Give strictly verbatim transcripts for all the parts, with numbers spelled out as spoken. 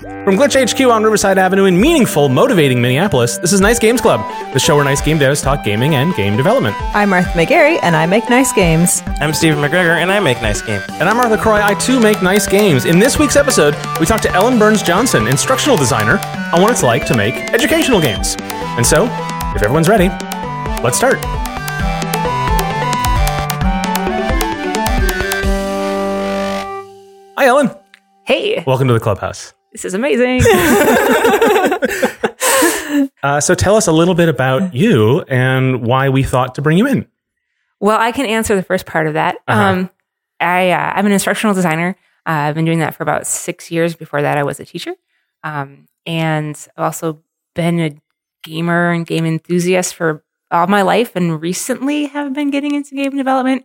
From Glitch H Q on Riverside Avenue in meaningful, motivating Minneapolis, this is Nice Games Club, the show where nice game devs talk gaming and game development. I'm Martha McGarry, and I make nice games. I'm Stephen McGregor, and I make nice games. And I'm Martha Croy, I too make nice games. In this week's episode, we talk to Ellen Burns Johnson, instructional designer, on what it's like to make educational games. And so, if everyone's ready, let's start. Hi, Ellen. Hey. Welcome to the clubhouse. This is amazing. uh, so tell us a little bit about you and why we thought to bring you in. Well, I can answer the first part of that. Uh-huh. Um, I, uh, I'm an instructional designer. Uh, I've been doing that for about six years. Before that, I was a teacher. Um, and I've also been a gamer and game enthusiast for all my life, and recently have been getting into game development,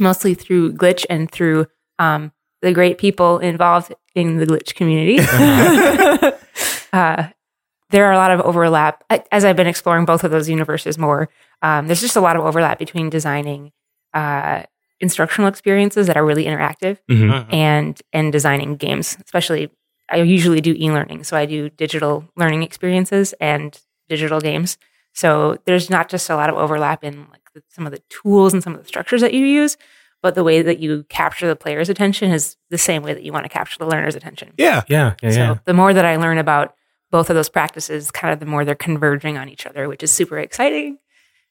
mostly through Glitch and through um, the great people involved in the Glitch community. uh, there are a lot of overlap. As I've been exploring both of those universes more, um, there's just a lot of overlap between designing uh, instructional experiences that are really interactive, mm-hmm. and and designing games. Especially, I usually do e-learning, so I do digital learning experiences and digital games. So there's not just a lot of overlap in like the, some of the tools and some of the structures that you use, but the way that you capture the player's attention is the same way that you want to capture the learner's attention. Yeah, yeah, yeah. So yeah. The more that I learn about both of those practices, kind of the more they're converging on each other, which is super exciting.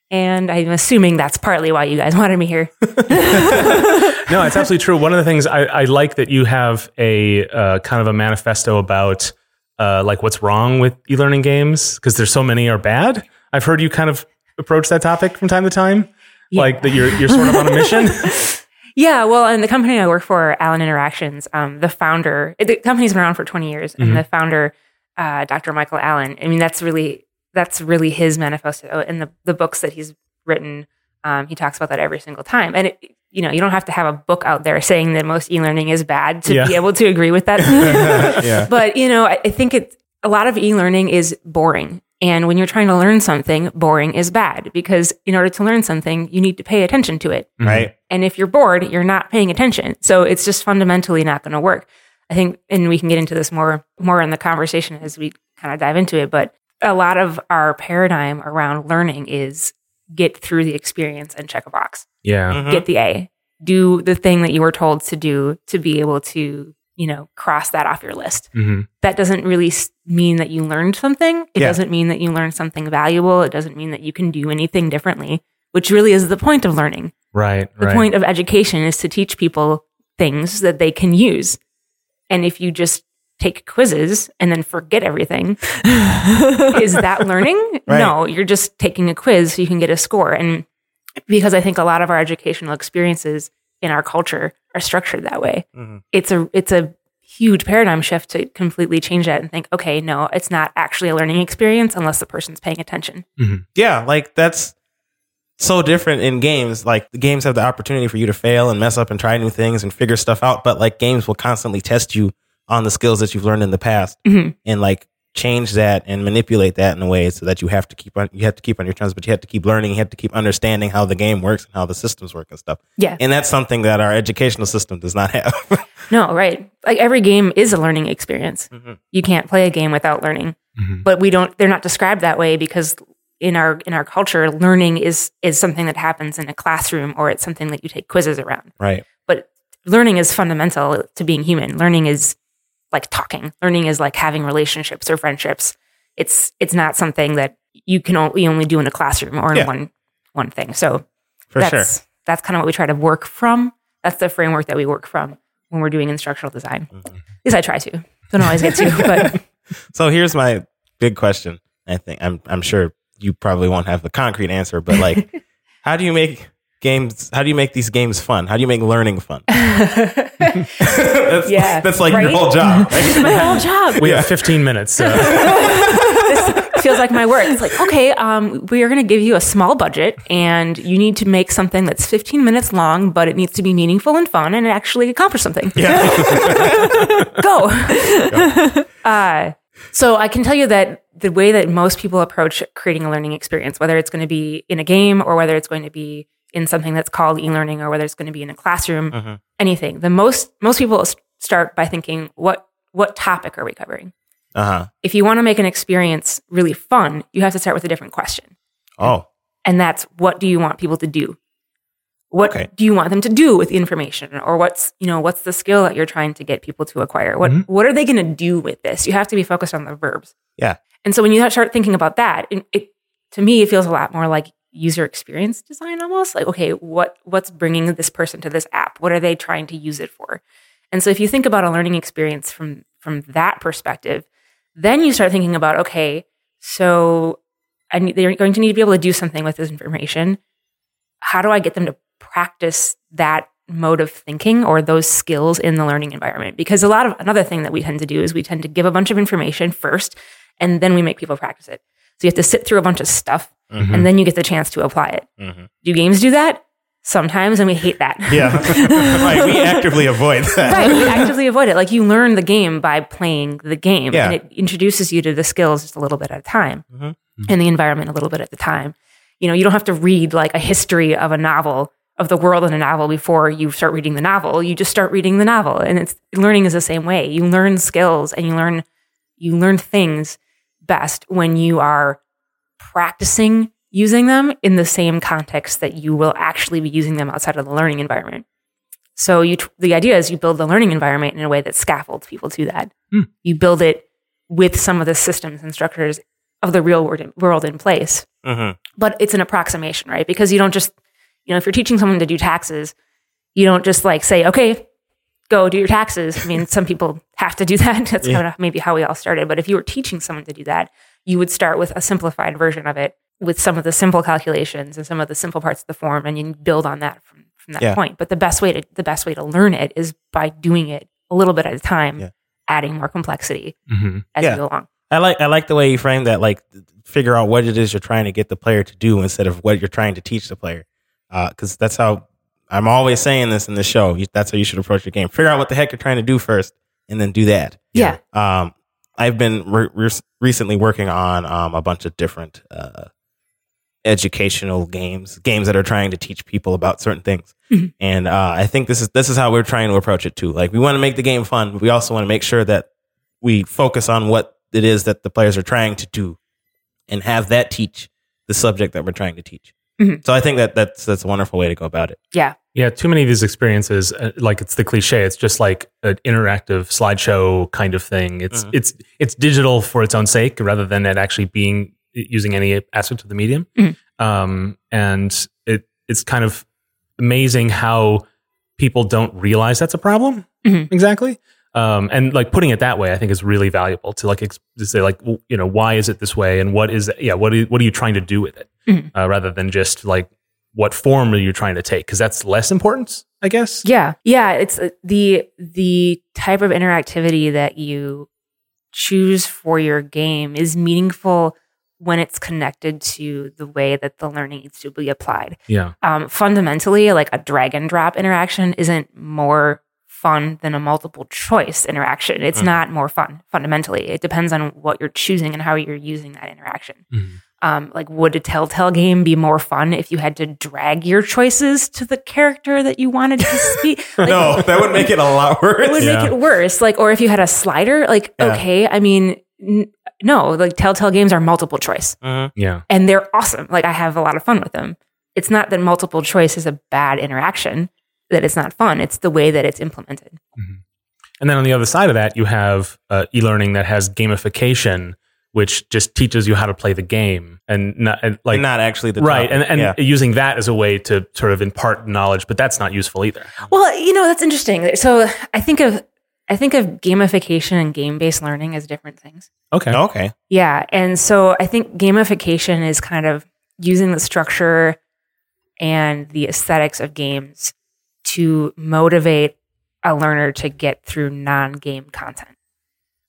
And I'm assuming that's partly why you guys wanted me here. No, it's absolutely true. One of the things I, I like that you have a uh, kind of a manifesto about uh, like what's wrong with e-learning games, because there's so many are bad. I've heard you kind of approach that topic from time to time, yeah. Like that you're you're sort of on a mission. Yeah, well, and the company I work for, Allen Interactions, um, the founder, the company's been around for twenty years, mm-hmm. and the founder, uh, Doctor Michael Allen, I mean, that's really that's really his manifesto, and the, the books that he's written, um, he talks about that every single time. And, it, you know, you don't have to have a book out there saying that most e-learning is bad to yeah. be able to agree with that. Yeah. But, you know, I, I think it's, a lot of e-learning is boring. And when you're trying to learn something, boring is bad, because in order to learn something, you need to pay attention to it. Right. And if you're bored, you're not paying attention. So it's just fundamentally not going to work. I think, and we can get into this more, more in the conversation as we kind of dive into it, but a lot of our paradigm around learning is get through the experience and check a box. Yeah. Mm-hmm. Get the A. Do the thing that you were told to do to be able to, you know, cross that off your list. Mm-hmm. That doesn't really mean that you learned something. It yeah. doesn't mean that you learned something valuable. It doesn't mean that you can do anything differently, which really is the point of learning. Right. The right. point of education is to teach people things that they can use. And if you just take quizzes and then forget everything, is that learning? Right. No, you're just taking a quiz so you can get a score. And because I think a lot of our educational experiences in our culture are structured that way. Mm-hmm. It's a it's a huge paradigm shift to completely change that and think, okay, no, it's not actually a learning experience unless the person's paying attention. Mm-hmm. Yeah, like that's so different in games. Like the games have the opportunity for you to fail and mess up and try new things and figure stuff out, but like games will constantly test you on the skills that you've learned in the past, mm-hmm. and like change that and manipulate that in a way so that you have to keep on you have to keep on your terms, but you have to keep learning, you have to keep understanding how the game works and how the systems work and stuff. Yeah. And that's something that our educational system does not have. No, right. Like every game is a learning experience. Mm-hmm. You can't play a game without learning. Mm-hmm. But we don't they're not described that way because in our in our culture, learning is is something that happens in a classroom, or it's something that you take quizzes around. Right. But learning is fundamental to being human. Learning is like talking. Learning is like having relationships or friendships. It's it's not something that you can only, you only do in a classroom or in yeah. one one thing. So for that's sure. that's kind of what we try to work from. That's the framework that we work from when we're doing instructional design. Mm-hmm. At least I try to. Don't always get to. But so here's my big question. I think I'm I'm sure you probably won't have the concrete answer, but like, how do you make games? How do you make these games fun? How do you make learning fun? that's, yeah, that's like right? your whole job. Right? My whole job. We yeah. have fifteen minutes. So. This feels like my work. It's like, okay, um, we are going to give you a small budget, and you need to make something that's fifteen minutes long, but it needs to be meaningful and fun, and actually accomplish something. Yeah. Go. Go. Uh, so I can tell you that the way that most people approach creating a learning experience, whether it's going to be in a game or whether it's going to be in something that's called e-learning, or whether it's going to be in a classroom, mm-hmm. anything. The most most people st- start by thinking, what what topic are we covering? Uh-huh. If you want to make an experience really fun, you have to start with a different question. Oh. And that's, what do you want people to do? What okay. do you want them to do with the information? Or what's, you know, what's the skill that you're trying to get people to acquire? What mm-hmm. what are they going to do with this? You have to be focused on the verbs. Yeah. And so when you start thinking about that, it, it to me, it feels a lot more like user experience design almost. Like, okay, what what's bringing this person to this app? What are they trying to use it for? And so if you think about a learning experience from from that perspective, then you start thinking about, okay, so I need, they're going to need to be able to do something with this information. How do I get them to practice that mode of thinking or those skills in the learning environment? Because a lot of another thing that we tend to do is we tend to give a bunch of information first, and then we make people practice it. So you have to sit through a bunch of stuff, mm-hmm. and then you get the chance to apply it. Mm-hmm. Do games do that? Sometimes, and we hate that. Yeah, right. We actively avoid that. Right, we actively avoid it. Like, you learn the game by playing the game, yeah. and it introduces you to the skills just a little bit at a time, mm-hmm. Mm-hmm. and the environment a little bit at the time. You know, you don't have to read like a history of a novel. Of the world in a novel before you start reading the novel. You just start reading the novel, and it's learning is the same way. You learn skills and you learn you learn things best when you are practicing using them in the same context that you will actually be using them outside of the learning environment. So you, the idea is you build the learning environment in a way that scaffolds people to that. Mm. You build it with some of the systems and structures of the real world in, world in place. Mm-hmm. But it's an approximation, right? Because you don't just You know, if you're teaching someone to do taxes, you don't just like say, okay, go do your taxes. I mean, some people have to do that. That's yeah. kind of maybe how we all started. But if you were teaching someone to do that, you would start with a simplified version of it with some of the simple calculations and some of the simple parts of the form, and you build on that from, from that yeah. point. But the best way to the best way to learn it is by doing it a little bit at a time, yeah. adding more complexity mm-hmm. as yeah. you go along. I like I like the way you frame that, like figure out what it is you're trying to get the player to do instead of what you're trying to teach the player. Because uh, that's how I'm always saying this in the show. That's how you should approach your game. Figure out what the heck you're trying to do first, and then do that. Yeah. Um, I've been re- re- recently working on um, a bunch of different uh, educational games, games that are trying to teach people about certain things. Mm-hmm. And uh, I think this is this is how we're trying to approach it too. Like, we want to make the game fun, but we also want to make sure that we focus on what it is that the players are trying to do, and have that teach the subject that we're trying to teach. Mm-hmm. So I think that that's that's a wonderful way to go about it. Yeah. Yeah. Too many of these experiences, uh, like it's the cliche, it's just like an interactive slideshow kind of thing. It's mm-hmm. it's it's digital for its own sake rather than it actually being using any aspect of the medium. Mm-hmm. Um, and it it's kind of amazing how people don't realize that's a problem. Mm-hmm. Exactly. Um, and like putting it that way, I think is really valuable to like ex- to say like, you know, why is it this way, and what is yeah what is, what are you trying to do with it, mm-hmm. uh, rather than just like what form are you trying to take, because that's less important, I guess. Yeah, yeah. It's uh, the the type of interactivity that you choose for your game is meaningful when it's connected to the way that the learning needs to be applied. Yeah. Um, fundamentally, like a drag and drop interaction isn't more fun than a multiple choice interaction. It's mm. not more fun fundamentally. It depends on what you're choosing and how you're using that interaction. Mm. Um, like, would a Telltale game be more fun if you had to drag your choices to the character that you wanted to speak? Like, no, that would make it a lot worse. It would yeah. make it worse. Like, or if you had a slider, like, yeah. okay, I mean, n- no, like Telltale games are multiple choice. Uh, yeah. And they're awesome. Like, I have a lot of fun with them. It's not that multiple choice is a bad interaction, that it's not fun. It's the way that it's implemented. Mm-hmm. And then on the other side of that, you have uh, e-learning that has gamification, which just teaches you how to play the game and not and like and not actually the right. Topic. And and yeah. using that as a way to sort of impart knowledge, but that's not useful either. Well, you know, that's interesting. So I think of I think of gamification and game-based learning as different things. Okay. Okay. Yeah. And so I think gamification is kind of using the structure and the aesthetics of games to motivate a learner to get through non-game content.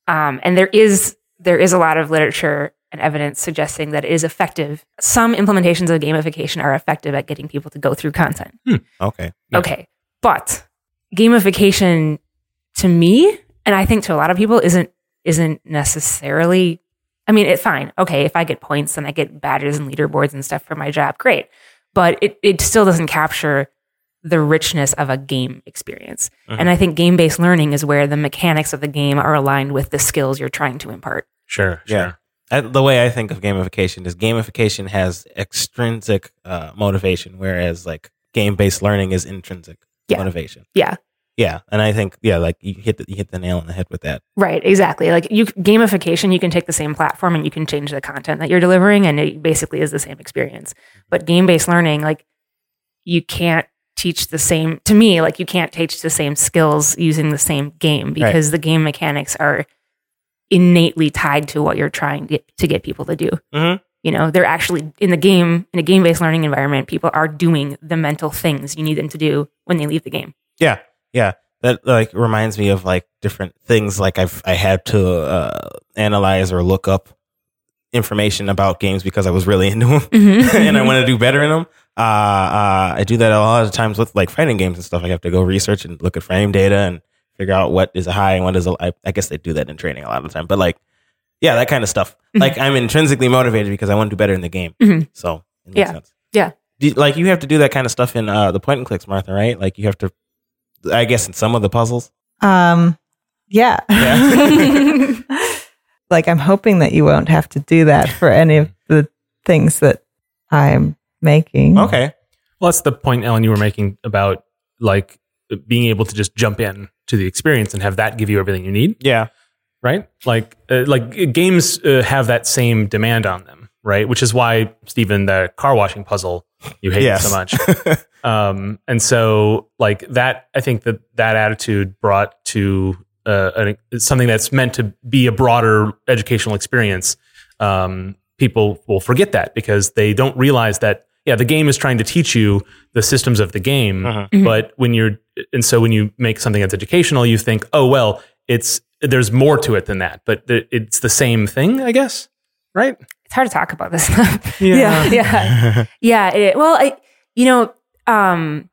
Um, and there is there is a lot of literature and evidence suggesting that it is effective. Some implementations of gamification are effective at getting people to go through content. Hmm. Okay. Yeah. Okay. But gamification, to me, and I think to a lot of people, isn't isn't necessarily, I mean, it's fine. Okay, if I get points and I get badges and leaderboards and stuff for my job, great. But it, it still doesn't capture the richness of a game experience. Uh-huh. And I think game-based learning is where the mechanics of the game are aligned with the skills you're trying to impart. Sure, sure. Yeah. I, the way I think of gamification is gamification has extrinsic uh, motivation, whereas like game-based learning is intrinsic yeah. motivation. Yeah. Yeah, and I think yeah, like you hit the, you hit the nail on the head with that. Right, exactly. Like you gamification, you can take the same platform and you can change the content that you're delivering, and it basically is the same experience. But game-based learning, like you can't teach the same. To me, like you can't teach the same skills using the same game because right. the game mechanics are innately tied to what you're trying to get, to get people to do. Mm-hmm. You know, they're actually in the game in a game-based learning environment. People are doing the mental things you need them to do when they leave the game. Yeah. Yeah, that like reminds me of like different things like I've I had to uh, analyze or look up information about games because I was really into them mm-hmm. and I want to do better in them. Uh, uh, I do that a lot of times with like fighting games and stuff. I have to go research and look at frame data and figure out what is a high and what is a. I, I guess they do that in training a lot of the time, but like yeah, that kind of stuff. Mm-hmm. Like I'm intrinsically motivated because I want to do better in the game. Mm-hmm. So it makes yeah, sense. yeah. Do, like you have to do that kind of stuff in uh, the point and clicks, Martha, right? Like you have to. I guess in some of the puzzles. Um, yeah. yeah. Like, I'm hoping that you won't have to do that for any of the things that I'm making. Okay. Well, that's the point, Ellen, you were making about, like, being able to just jump in to the experience and have that give you everything you need. Yeah. Right? Like, uh, like games uh, have that same demand on them, right? Which is why, Stephen, the car washing puzzle, you hate yes. it so much. Um, and so like that, I think that that attitude brought to uh, a, something that's meant to be a broader educational experience. Um, people will forget that because they don't realize that, yeah, the game is trying to teach you the systems of the game. Uh-huh. Mm-hmm. But when you're, and so when you make something that's educational, you think, oh, well, it's, there's more to it than that, but th- it's the same thing, I guess. Right. It's hard to talk about this stuff. Yeah. Yeah. Yeah. It, well, I, you know, Um,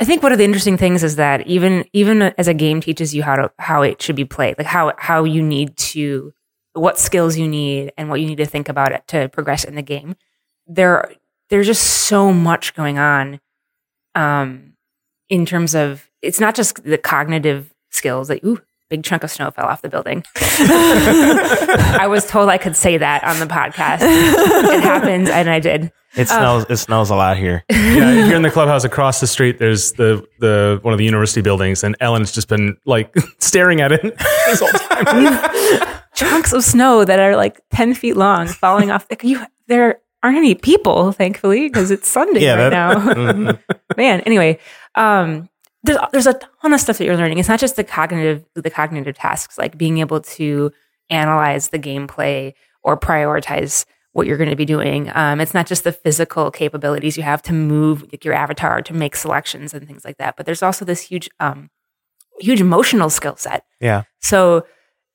I think one of the interesting things is that even even as a game teaches you how to how it should be played, like how how you need to, what skills you need and what you need to think about it to progress in the game. There there's just so much going on, um, in terms of it's not just the cognitive skills that ooh. Big chunk of snow fell off the building. I was told I could say that on the podcast. It happens, and I did. It smells. Um, it smells a lot here. Yeah, if you're in the clubhouse across the street, there's the the one of the university buildings, and Ellen's just been like staring at it this whole time. Chunks of snow that are like ten feet long falling off. The, you, there aren't any people, thankfully, because it's Sunday yeah, right that, now. Mm-hmm. Man. Anyway. Um, There's there's a ton of stuff that you're learning. It's not just the cognitive the cognitive tasks, like being able to analyze the gameplay or prioritize what you're going to be doing. Um, it's not just the physical capabilities you have to move like your avatar, to make selections and things like that. But there's also this huge um, huge emotional skill set. Yeah. So,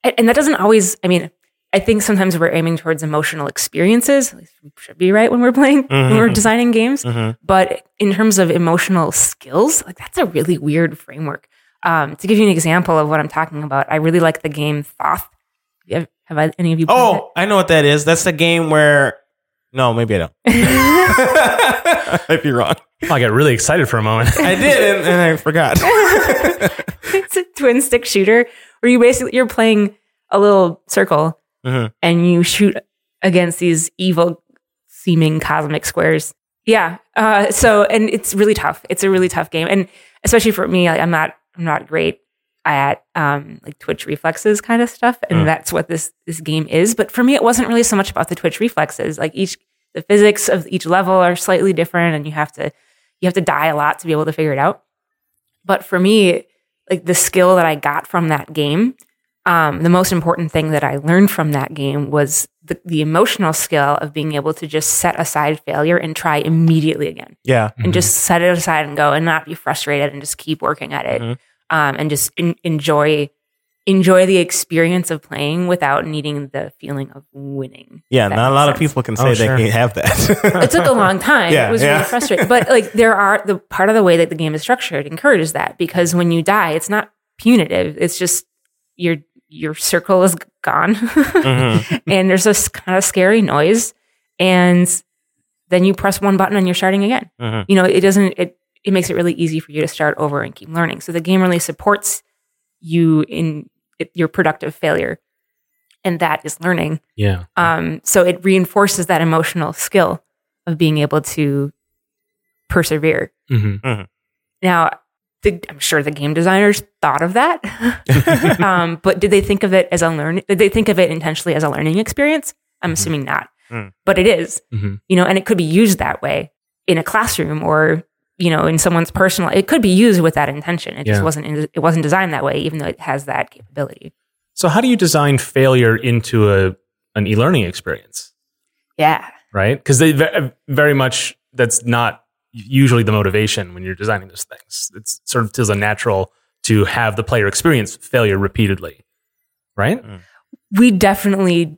and that doesn't always. I mean, I think sometimes we're aiming towards emotional experiences. We should be right when we're playing, mm-hmm. when we're designing games. Mm-hmm. But in terms of emotional skills, like that's a really weird framework. Um, to give you an example of what I'm talking about, I really like the game Thoth. Have, have I, any of you played Oh, that? I know what that is. That's the game where... No, maybe I don't. I might be wrong. Oh, I got really excited for a moment. I did, and, and I forgot. It's a twin-stick shooter where you basically, you're playing a little circle. Mm-hmm. And you shoot against these evil seeming cosmic squares. Yeah. Uh, so, and it's really tough. It's a really tough game. And especially for me, like, I'm not, I'm not great at um, like twitch reflexes kind of stuff. And mm. that's what this, this game is. But for me, it wasn't really so much about the twitch reflexes. Like each, the physics of each level are slightly different and you have to, you have to die a lot to be able to figure it out. But for me, like the skill that I got from that game, Um, the most important thing that I learned from that game was the, the emotional skill of being able to just set aside failure and try immediately again. Yeah. Mm-hmm. And just set it aside and go and not be frustrated and just keep working at it. Mm-hmm. Um, and just in, enjoy enjoy the experience of playing without needing the feeling of winning. Yeah, not a lot sense. Of people can say oh, they sure. can't have that. It took a long time. Yeah, it was yeah. really frustrating. But like there are the part of the way that the game is structured encourages that because when you die, it's not punitive. It's just you're your circle is gone mm-hmm. and there's this kind of scary noise and then you press one button and you're starting again. Mm-hmm. You know, it doesn't, it, it makes it really easy for you to start over and keep learning. So the game really supports you in it, your productive failure. And that is learning. Yeah. Um, so it reinforces that emotional skill of being able to persevere. Mm-hmm. Uh-huh. Now, the, I'm sure the game designers thought of that. um, but did they think of it as a learn? Did they think of it intentionally as a learning experience? I'm mm-hmm. assuming not. Mm. But it is. Mm-hmm. You know, and it could be used that way in a classroom or, you know, in someone's personal. It could be used with that intention. It yeah. just wasn't. In, it wasn't designed that way, even though it has that capability. So how do you design failure into a an e-learning experience? Yeah. Right? Because they very much, that's not usually the motivation when you're designing those things. It's sort of feels unnatural to have the player experience failure repeatedly. Right? Mm. We definitely,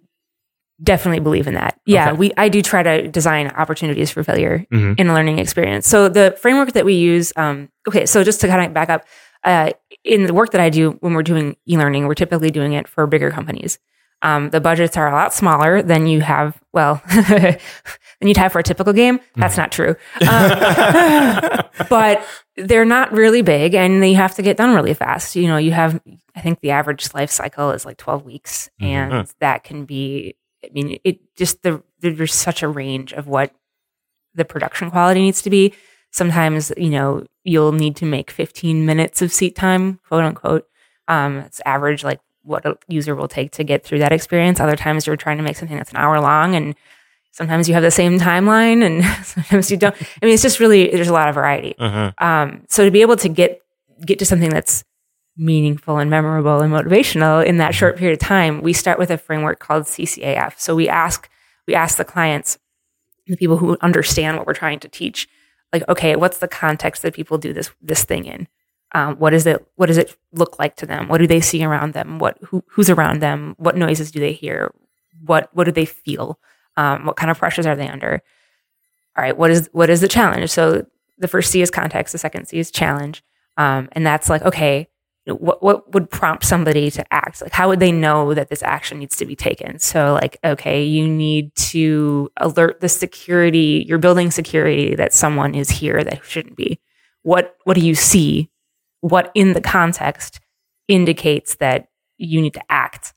definitely believe in that. Yeah. Okay. we I do try to design opportunities for failure mm-hmm. in a learning experience. So the framework that we use, um, okay, so just to kind of back up, uh, in the work that I do when we're doing e-learning, we're typically doing it for bigger companies. Um, the budgets are a lot smaller than you have, well, than you'd have for a typical game. That's mm. not true. Um, but they're not really big and you have to get done really fast. You know, you have, I think the average life cycle is like twelve weeks and mm-hmm. that can be, I mean, it just, the, there's such a range of what the production quality needs to be. Sometimes, you know, you'll need to make fifteen minutes of seat time, quote unquote. Um, it's average, like what a user will take to get through that experience. Other times you're trying to make something that's an hour long and sometimes you have the same timeline and sometimes you don't. I mean, it's just really, there's a lot of variety. Uh-huh. Um, so to be able to get get to something that's meaningful and memorable and motivational in that short period of time, we start with a framework called C C A F. So we ask we ask the clients, the people who understand what we're trying to teach, like, okay, what's the context that people do this this thing in? Um, what is it? What does it look like to them? What do they see around them? What who, who's around them? What noises do they hear? What what do they feel? Um, what kind of pressures are they under? All right, what is what is the challenge? So the first C is context, the second C is challenge, um, and that's like, okay, what what would prompt somebody to act? Like, how would they know that this action needs to be taken? So, like, okay, you need to alert the security, you're building security, that someone is here that shouldn't be. What what do you see? What in the context indicates that you need to act?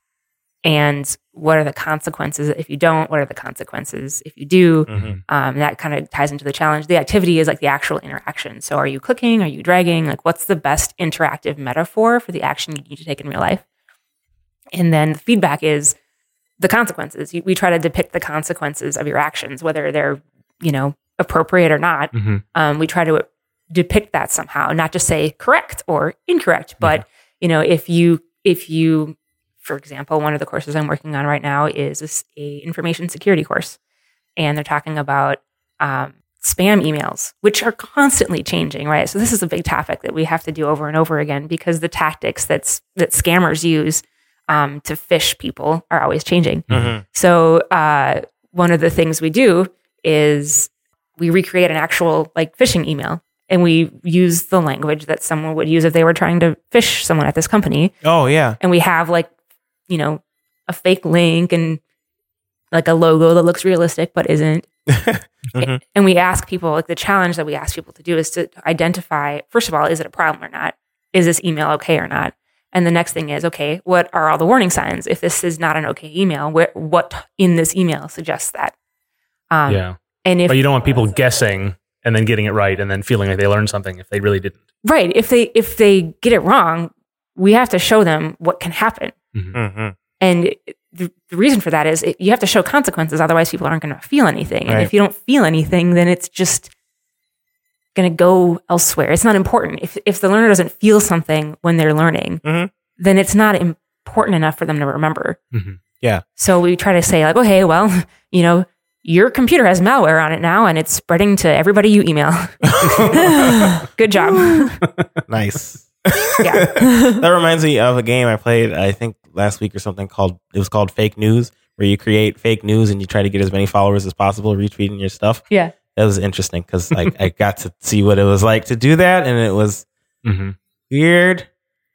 And what are the consequences if you don't? What are the consequences if you do? Mm-hmm. Um, that kind of ties into the challenge. The activity is like the actual interaction. So are you clicking? Are you dragging? Like, what's the best interactive metaphor for the action you need to take in real life? And then the feedback is the consequences. We try to depict the consequences of your actions, whether they're, you know, appropriate or not. Mm-hmm. Um, we try to depict that somehow, not just say correct or incorrect, but, yeah. you know, if you, if you, for example, one of the courses I'm working on right now is a information security course, and they're talking about um, spam emails, which are constantly changing, right? So this is a big topic that we have to do over and over again because the tactics that's, that scammers use um, to phish people are always changing. Mm-hmm. So uh, one of the things we do is we recreate an actual like phishing email. And we use the language that someone would use if they were trying to phish someone at this company. Oh, yeah. And we have like, you know, a fake link and like a logo that looks realistic but isn't. mm-hmm. And we ask people, like the challenge that we ask people to do is to identify, first of all, is it a problem or not? Is this email okay or not? And the next thing is, okay, what are all the warning signs? If this is not an okay email, wh- what in this email suggests that? Um, yeah. And if, but you don't want people guessing and then getting it right and then feeling like they learned something if they really didn't. Right. If they if they get it wrong, we have to show them what can happen. Mm-hmm. And the, the reason for that is it, you have to show consequences. Otherwise, people aren't going to feel anything. Right. And if you don't feel anything, then it's just going to go elsewhere. It's not important. If if the learner doesn't feel something when they're learning, mm-hmm. then it's not important enough for them to remember. Mm-hmm. Yeah. So we try to say like, okay, well, you know, your computer has malware on it now, and it's spreading to everybody you email. Good job. Nice. Yeah. That reminds me of a game I played, I think last week or something, called, it was called Fake News, where you create fake news and you try to get as many followers as possible retweeting your stuff. Yeah. That was interesting because like I got to see what it was like to do that, and it was mm-hmm. weird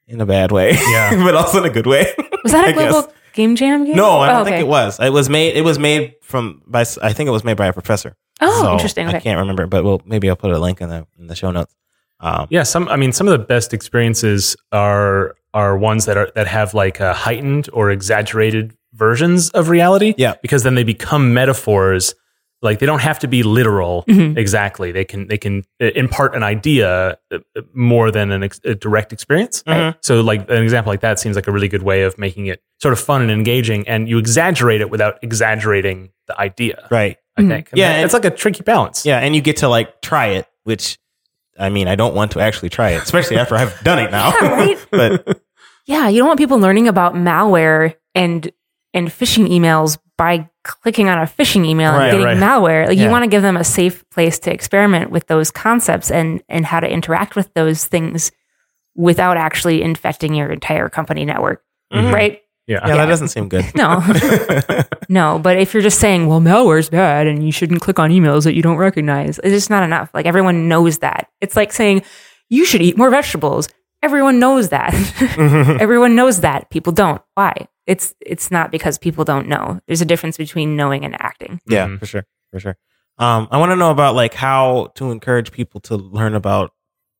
in a bad way, yeah, but also in a good way. Was that a Global guess. Game Jam game? No, I don't oh, okay. think it was. It was made. It was made from by. I think it was made by a professor. Oh, so interesting. Okay. I can't remember, but well, maybe I'll put a link in the in the show notes. Um, yeah, some. I mean, some of the best experiences are are ones that are that have like a heightened or exaggerated versions of reality. Yeah, because then they become metaphors. Like they don't have to be literal mm-hmm. exactly. They can they can impart an idea more than an ex- a direct experience. Mm-hmm. So like an example like that seems like a really good way of making it sort of fun and engaging, and you exaggerate it without exaggerating the idea. Right. I mm-hmm. think. And yeah, that, it's like a tricky balance. Yeah, and you get to like try it, which. I mean, I don't want to actually try it, especially after I've done it now. Yeah, right? But yeah, you don't want people learning about malware and and phishing emails by clicking on a phishing email right, and getting right. malware. Like yeah. you want to give them a safe place to experiment with those concepts and and how to interact with those things without actually infecting your entire company network, mm-hmm. right? Yeah. yeah, yeah, that doesn't seem good. No, no. But if you're just saying, well, malware's bad and you shouldn't click on emails that you don't recognize, it's just not enough. Like everyone knows that. It's like saying you should eat more vegetables. Everyone knows that. Everyone knows that. People don't. Why? It's it's not because people don't know. There's a difference between knowing and acting. Yeah, mm-hmm. for sure, for sure. Um, I want to know about like how to encourage people to learn about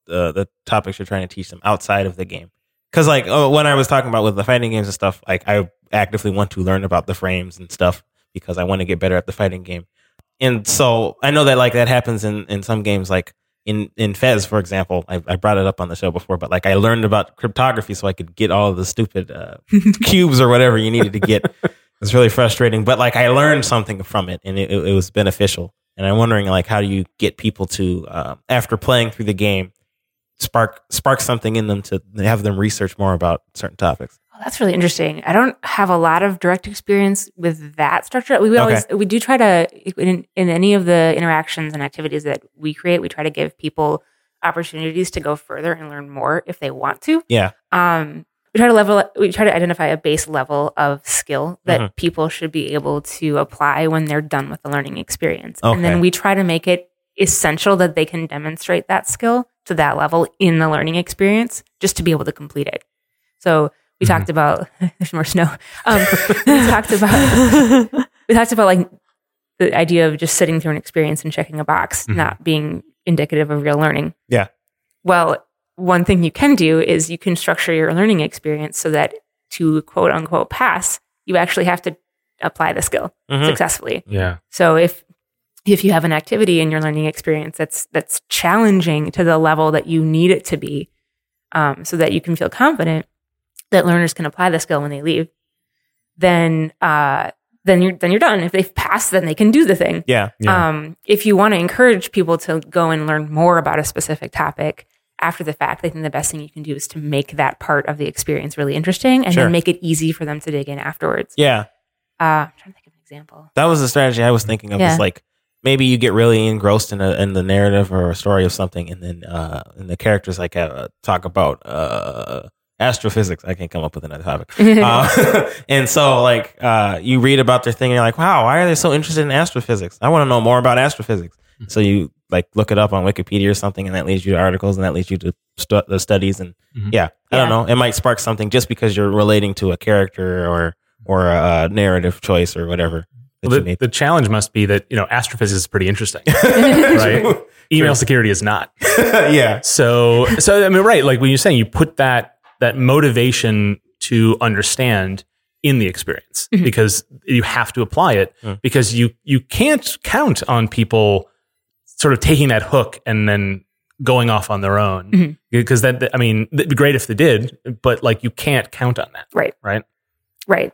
uh, the topics you're trying to teach them outside of the game. Because, like, oh, when I was talking about with the fighting games and stuff, like, I actively want to learn about the frames and stuff because I want to get better at the fighting game. And so I know that, like, that happens in, in some games, like, in, in Fez, for example. I, I brought it up on the show before, but, like, I learned about cryptography so I could get all of the stupid uh, cubes or whatever you needed to get. It's really frustrating. But, like, I learned something from it, and it, it was beneficial. And I'm wondering, like, how do you get people to, uh, after playing through the game, spark spark something in them to have them research more about certain topics? Oh, that's really interesting. I don't have a lot of direct experience with that structure. We, we okay. always we do try to in, in any of the interactions and activities that we create, we try to give people opportunities to go further and learn more if they want to. Yeah. Um, we try to level we try to identify a base level of skill that mm-hmm. people should be able to apply when they're done with the learning experience. Okay. And then we try to make it essential that they can demonstrate that skill to that level in the learning experience just to be able to complete it. So we mm-hmm. talked about there's more snow. Um, we talked about we talked about like the idea of just sitting through an experience and checking a box, mm-hmm. not being indicative of real learning. Yeah. Well, one thing you can do is you can structure your learning experience so that to quote unquote pass, you actually have to apply the skill mm-hmm. successfully. Yeah. So if If you have an activity in your learning experience that's that's challenging to the level that you need it to be, um, so that you can feel confident that learners can apply the skill when they leave, then uh, then you're then you're done. If they've passed, then they can do the thing. Yeah. yeah. Um, if you want to encourage people to go and learn more about a specific topic after the fact, I think the best thing you can do is to make that part of the experience really interesting and sure. then make it easy for them to dig in afterwards. Yeah. Uh, I'm trying to think of an example. That was the strategy I was thinking of. Yeah. Is like. Maybe you get really engrossed in a, in the narrative or a story of something, and then uh, and the characters like uh, talk about uh, astrophysics. I can't come up with another topic. uh, and so like uh, you read about their thing, and you're like, wow, why are they so interested in astrophysics? I want to know more about astrophysics. Mm-hmm. So you like look it up on Wikipedia or something, and that leads you to articles, and that leads you to stu- the studies. And mm-hmm. yeah, I yeah. don't know. It might spark something just because you're relating to a character or or a narrative choice or whatever. Well, the, the challenge must be that, you know, astrophysics is pretty interesting, right? True. Email security is not. yeah. So, so I mean, right. Like when you're saying you put that, that motivation to understand in the experience mm-hmm. because you have to apply it mm. because you, you can't count on people sort of taking that hook and then going off on their own mm-hmm. because that, I mean, it'd be great if they did, but like you can't count on that. Right. Right. Right.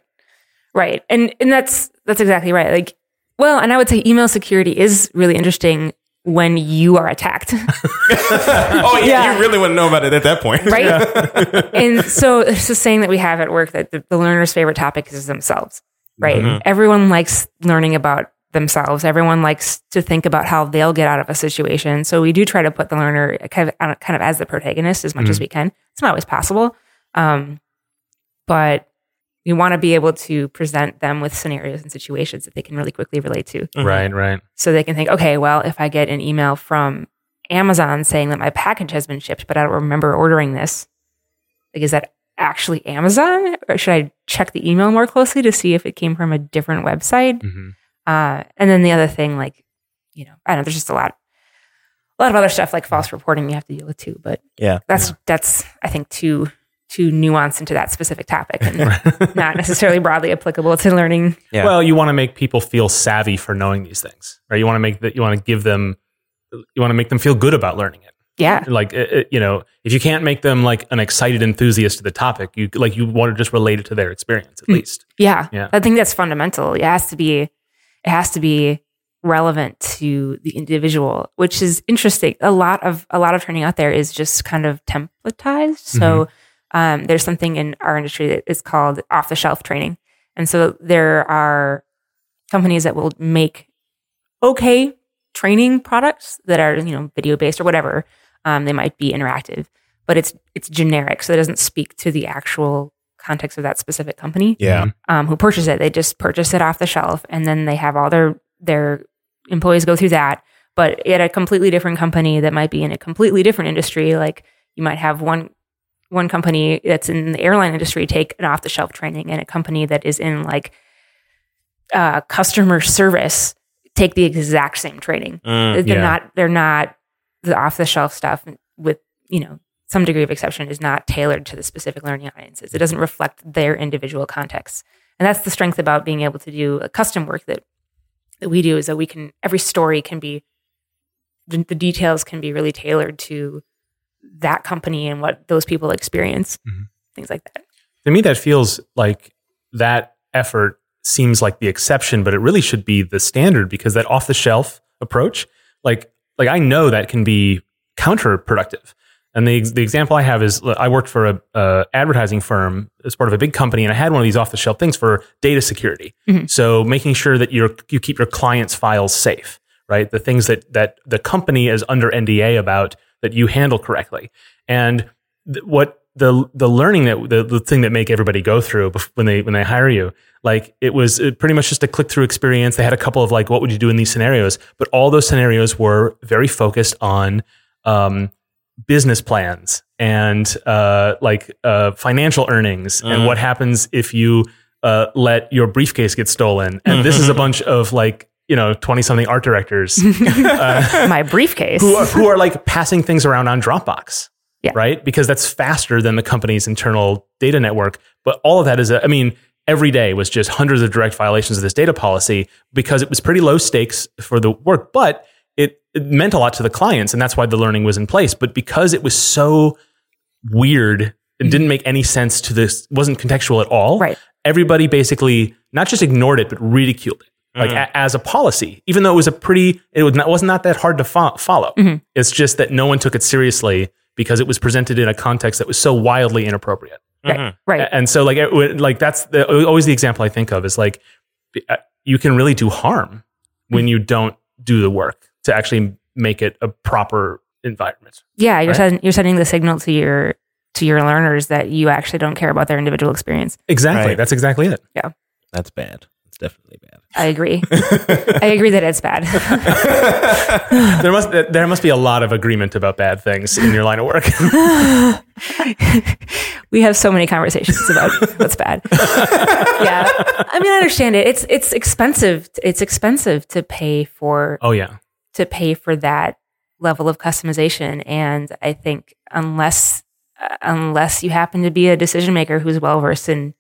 Right. And and that's that's exactly right. Like, well, and I would say email security is really interesting when you are attacked. oh, yeah, yeah. You really wouldn't know about it at that point. Right. Yeah. And so it's a saying that we have at work that the, the learner's favorite topic is themselves. Right. Mm-hmm. Everyone likes learning about themselves. Everyone likes to think about how they'll get out of a situation. So we do try to put the learner kind of, kind of as the protagonist as much mm-hmm. as we can. It's not always possible. Um, but we want to be able to present them with scenarios and situations that they can really quickly relate to. Right, right. So they can think, okay, well, if I get an email from Amazon saying that my package has been shipped, but I don't remember ordering this, like, is that actually Amazon? Or should I check the email more closely to see if it came from a different website? Mm-hmm. Uh, and then the other thing, like, you know, I don't know, there's just a lot, a lot of other stuff like false reporting you have to deal with too. But yeah, that's yeah. that's I think too too nuanced into that specific topic and not necessarily broadly applicable to learning. Yeah. Well, you want to make people feel savvy for knowing these things, right? You want to make that you want to give them you want to make them feel good about learning it. Yeah. Like, you know, if you can't make them like an excited enthusiast to the topic, you like you want to just relate it to their experience at least. Yeah. yeah. I think that's fundamental. It has to be, it has to be relevant to the individual, which is interesting. A lot of, a lot of training out there is just kind of templatized. So mm-hmm. um, there's something in our industry that is called off the shelf training. And so there are companies that will make okay training products that are, you know, video based or whatever. Um, they might be interactive, but it's it's generic, so it doesn't speak to the actual context of that specific company. Yeah. Um, who purchased it? They just purchase it off the shelf, and then they have all their their employees go through that. But at a completely different company that might be in a completely different industry, like you might have one one company that's in the airline industry take an off the shelf training, and a company that is in like uh, customer service take the exact same training. Uh, they're yeah. not. They're not. The off-the-shelf stuff, with you know some degree of exception, is not tailored to the specific learning audiences. It doesn't reflect their individual contexts, and that's the strength about being able to do a custom work that that we do, is that we can every story can be the, the details can be really tailored to that company and what those people experience, mm-hmm. things like that. To me, that feels like that effort seems like the exception, but it really should be the standard, because that off-the-shelf approach, like. Like I know that can be counterproductive, and the the example I have is I worked for a uh, advertising firm as part of a big company, and I had one of these off the shelf things for data security. Mm-hmm. So making sure that you you keep your clients' files safe, right? The things that that the company is under N D A about, that you handle correctly, and th- what the the learning that the, the thing that make everybody go through when they when they hire you. Like it was pretty much just a click through experience. They had a couple of like, what would you do in these scenarios? But all those scenarios were very focused on um, business plans and uh, like uh, financial earnings uh-huh. and what happens if you uh, let your briefcase get stolen. And this is a bunch of like, you know, twenty something art directors. uh, My briefcase. who, are, who are like passing things around on Dropbox. Yeah. Right. Because that's faster than the company's internal data network. But all of that is, a, I mean, every day was just hundreds of direct violations of this data policy, because it was pretty low stakes for the work, but it, it meant a lot to the clients, and that's why the learning was in place. But because it was so weird, it mm-hmm. didn't make any sense to this, wasn't contextual at all. Right. Everybody basically not just ignored it, but ridiculed it, mm-hmm. like a, as a policy, even though it was a pretty, it was not, wasn't not that hard to fo- follow. Mm-hmm. It's just that no one took it seriously because it was presented in a context that was so wildly inappropriate. Right, mm-hmm. right, and so like, it, like that's the, always the example I think of is like, you can really do harm when you don't do the work to actually make it a proper environment. Yeah, you're right? setting you're sending the signal to your to your learners that you actually don't care about their individual experience. Exactly, right. That's exactly it. Yeah, that's bad. It's definitely bad. I agree. I agree that it's bad. There must there must be a lot of agreement about bad things in your line of work. We have so many conversations about what's bad. Yeah. I mean, I understand it. It's it's expensive. It's expensive to pay for Oh yeah. to pay for that level of customization, and I think unless uh, unless you happen to be a decision maker who's well versed in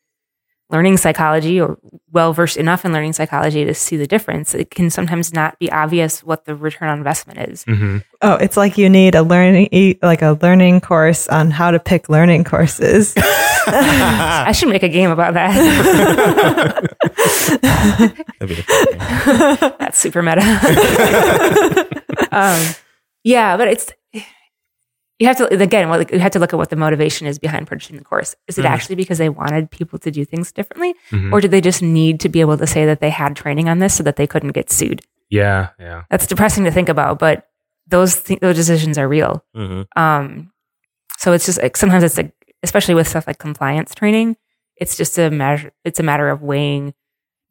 learning psychology, or well versed enough in learning psychology to see the difference, it can sometimes not be obvious what the return on investment is. Mm-hmm. Oh, it's like you need a learning like a learning course on how to pick learning courses. I should make a game about that. That'd be a fun game. That's super meta. um, yeah, but it's You have to, again, well, you have to look at what the motivation is behind purchasing the course. Is it mm-hmm. actually because they wanted people to do things differently? Mm-hmm. Or did they just need to be able to say that they had training on this so that they couldn't get sued? Yeah, yeah. That's depressing to think about, but those th- those decisions are real. Mm-hmm. Um, so it's just, like, sometimes it's, like, especially with stuff like compliance training, it's just a measure, it's a matter of weighing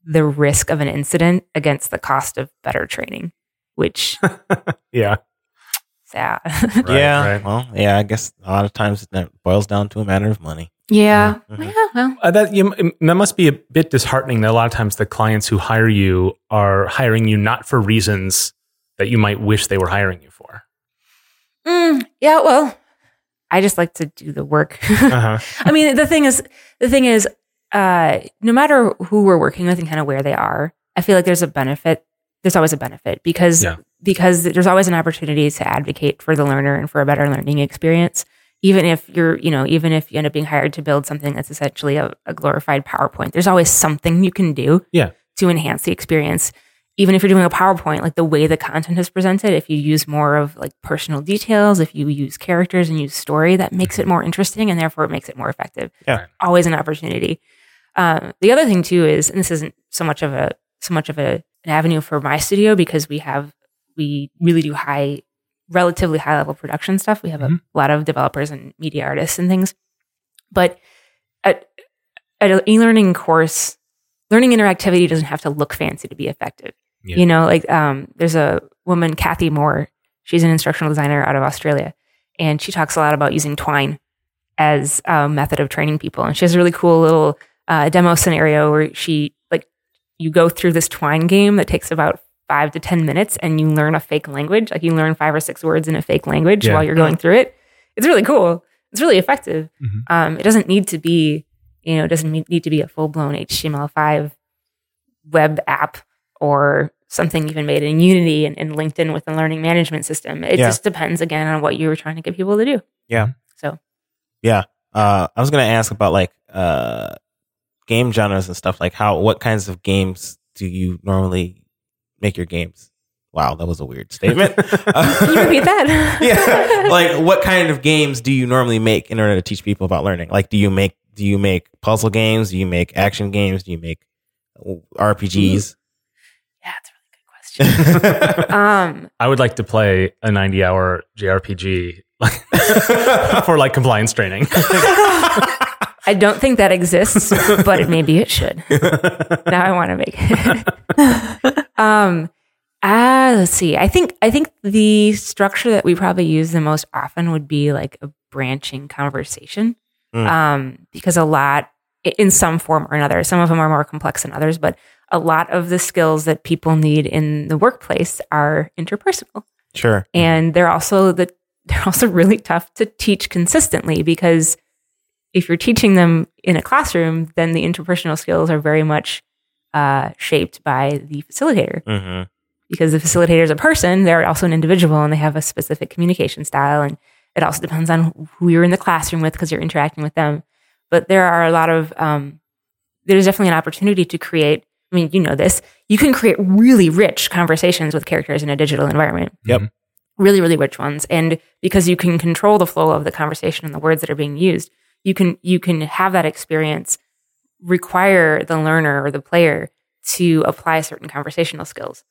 the risk of an incident against the cost of better training, which... yeah. Yeah. right, yeah. Right. Well, yeah, I guess a lot of times that boils down to a matter of money. Yeah. Mm-hmm. Yeah, well. uh, that, you, that must be a bit disheartening that a lot of times the clients who hire you are hiring you not for reasons that you might wish they were hiring you for. Mm, yeah, well, I just like to do the work. uh-huh. I mean, the thing is, the thing is, uh, no matter who we're working with and kind of where they are, I feel like there's a benefit. There's always a benefit because yeah. because there's always an opportunity to advocate for the learner and for a better learning experience. Even if you're, you know, even if you end up being hired to build something that's essentially a, a glorified PowerPoint, there's always something you can do yeah. to enhance the experience. Even if you're doing a PowerPoint, like the way the content is presented, if you use more of like personal details, if you use characters and use story, that makes it more interesting and therefore it makes it more effective. Yeah. Always an opportunity. Um, the other thing too is, and this isn't so much of a so much of a, an avenue for my studio because we have we really do high, relatively high level production stuff. We have mm-hmm. a lot of developers and media artists and things, but at, at an e-learning course, learning interactivity doesn't have to look fancy to be effective. Yeah. You know, like um, there's a woman, Kathy Moore. She's an instructional designer out of Australia, and she talks a lot about using Twine as a method of training people. And she has a really cool little uh, demo scenario where she like you go through this Twine game that takes about five to ten minutes, and you learn a fake language. Like you learn five or six words in a fake language yeah. while you're going through it. It's really cool. It's really effective. Mm-hmm. Um, it doesn't need to be, you know, it doesn't need to be a full blown H T M L five web app or something even made in Unity and, and linked in with the learning management system. It yeah. just depends, again, on what you were trying to get people to do. Yeah. So. Yeah. Uh, I was going to ask about, like, uh, game genres and stuff. Like, how, what kinds of games do you normally make your games? Wow, that was a weird statement. Can you repeat that? yeah. Like, what kind of games do you normally make in order to teach people about learning? Like, do you make, do you make puzzle games? Do you make action games? Do you make R P Gs? Yeah, that's um, I would like to play a ninety-hour J R P G for like compliance training. I don't think that exists, but maybe it should. Now I want to make it. um, uh, let's see. I think I think the structure that we probably use the most often would be like a branching conversation, mm. um, because a lot in some form or another. Some of them are more complex than others, but a lot of the skills that people need in the workplace are interpersonal. Sure. And they're also the they're also really tough to teach consistently because if you're teaching them in a classroom, then the interpersonal skills are very much uh, shaped by the facilitator. Mm-hmm. Because the facilitator is a person, they're also an individual and they have a specific communication style. And it also depends on who you're in the classroom with because you're interacting with them. But there are a lot of, um, there's definitely an opportunity to create, I mean, you know this, you can create really rich conversations with characters in a digital environment. Yep. Really, really rich ones. And because you can control the flow of the conversation and the words that are being used, you can you can have that experience require the learner or the player to apply certain conversational skills,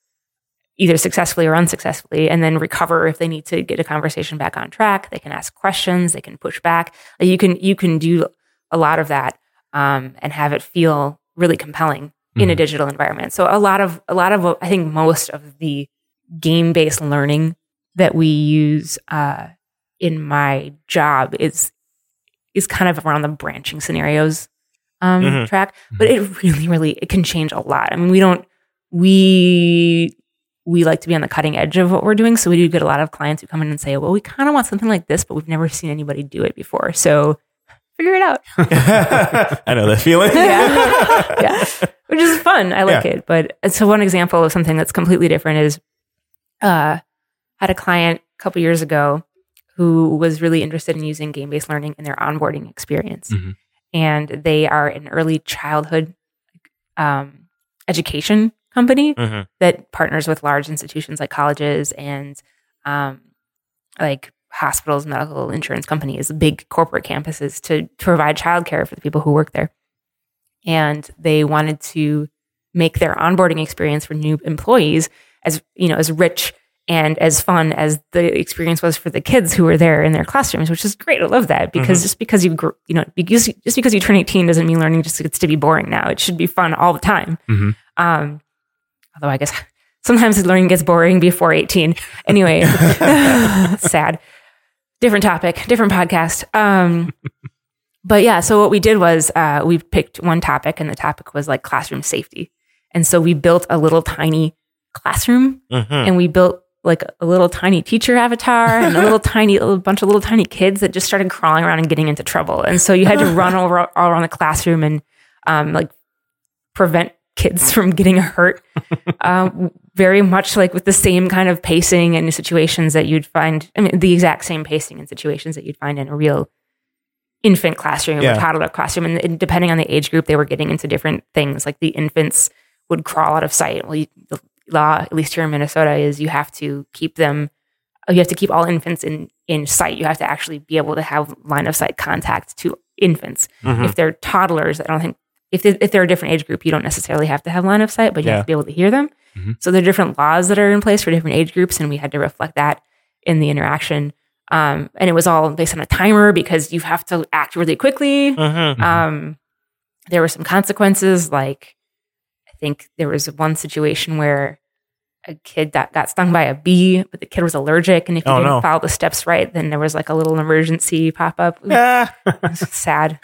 either successfully or unsuccessfully, and then recover if they need to get a conversation back on track. They can ask questions, they can push back. You can, you can do a lot of that um, and have it feel really compelling in mm-hmm. a digital environment. So a lot of, a lot of, I think most of the game-based learning that we use uh, in my job is, is kind of around the branching scenarios um, mm-hmm. track, but it really, really, it can change a lot. I mean, we don't, we, we like to be on the cutting edge of what we're doing. So we do get a lot of clients who come in and say, well, we kind of want something like this, but we've never seen anybody do it before. So figure it out. I know that feeling. yeah. yeah. Which is fun. I like yeah. it. But so one example of something that's completely different is uh had a client a couple years ago who was really interested in using game-based learning in their onboarding experience. Mm-hmm. And they are an early childhood um, education company mm-hmm. that partners with large institutions like colleges and um, like hospitals, medical insurance companies, big corporate campuses to, to provide childcare for the people who work there. And they wanted to make their onboarding experience for new employees as, you know, as rich and as fun as the experience was for the kids who were there in their classrooms, which is great. I love that because mm-hmm. just because you, you know, because, just because you turn eighteen doesn't mean learning just gets to be boring now. It should be fun all the time. Mm-hmm. Um, although I guess sometimes learning gets boring before eighteen. Anyway, sad. Different topic, different podcast. Um, But yeah, so what we did was uh, we picked one topic and the topic was like classroom safety. And so we built a little tiny classroom mm-hmm. and we built like a little tiny teacher avatar and a little tiny, a bunch of little tiny kids that just started crawling around and getting into trouble. And so you had to run all, all around the classroom and um, like prevent kids from getting hurt. Um, very much like with the same kind of pacing and situations that you'd find, I mean, the exact same pacing and situations that you'd find in a real infant classroom yeah. or toddler classroom. And, and depending on the age group, they were getting into different things. Like the infants would crawl out of sight. Well, you, the law, at least here in Minnesota, is you have to keep them, you have to keep all infants in, in sight. You have to actually be able to have line of sight contact to infants. Mm-hmm. If they're toddlers, I don't think, if they, if they're a different age group, you don't necessarily have to have line of sight, but you yeah. have to be able to hear them. Mm-hmm. So there are different laws that are in place for different age groups, and we had to reflect that in the interaction. Um, and it was all based on a timer because you have to act really quickly. Mm-hmm. Um, there were some consequences. Like, I think there was one situation where a kid that got stung by a bee, but the kid was allergic. And if you oh, didn't no. follow the steps right, then there was like a little emergency pop up. Ah. It was sad.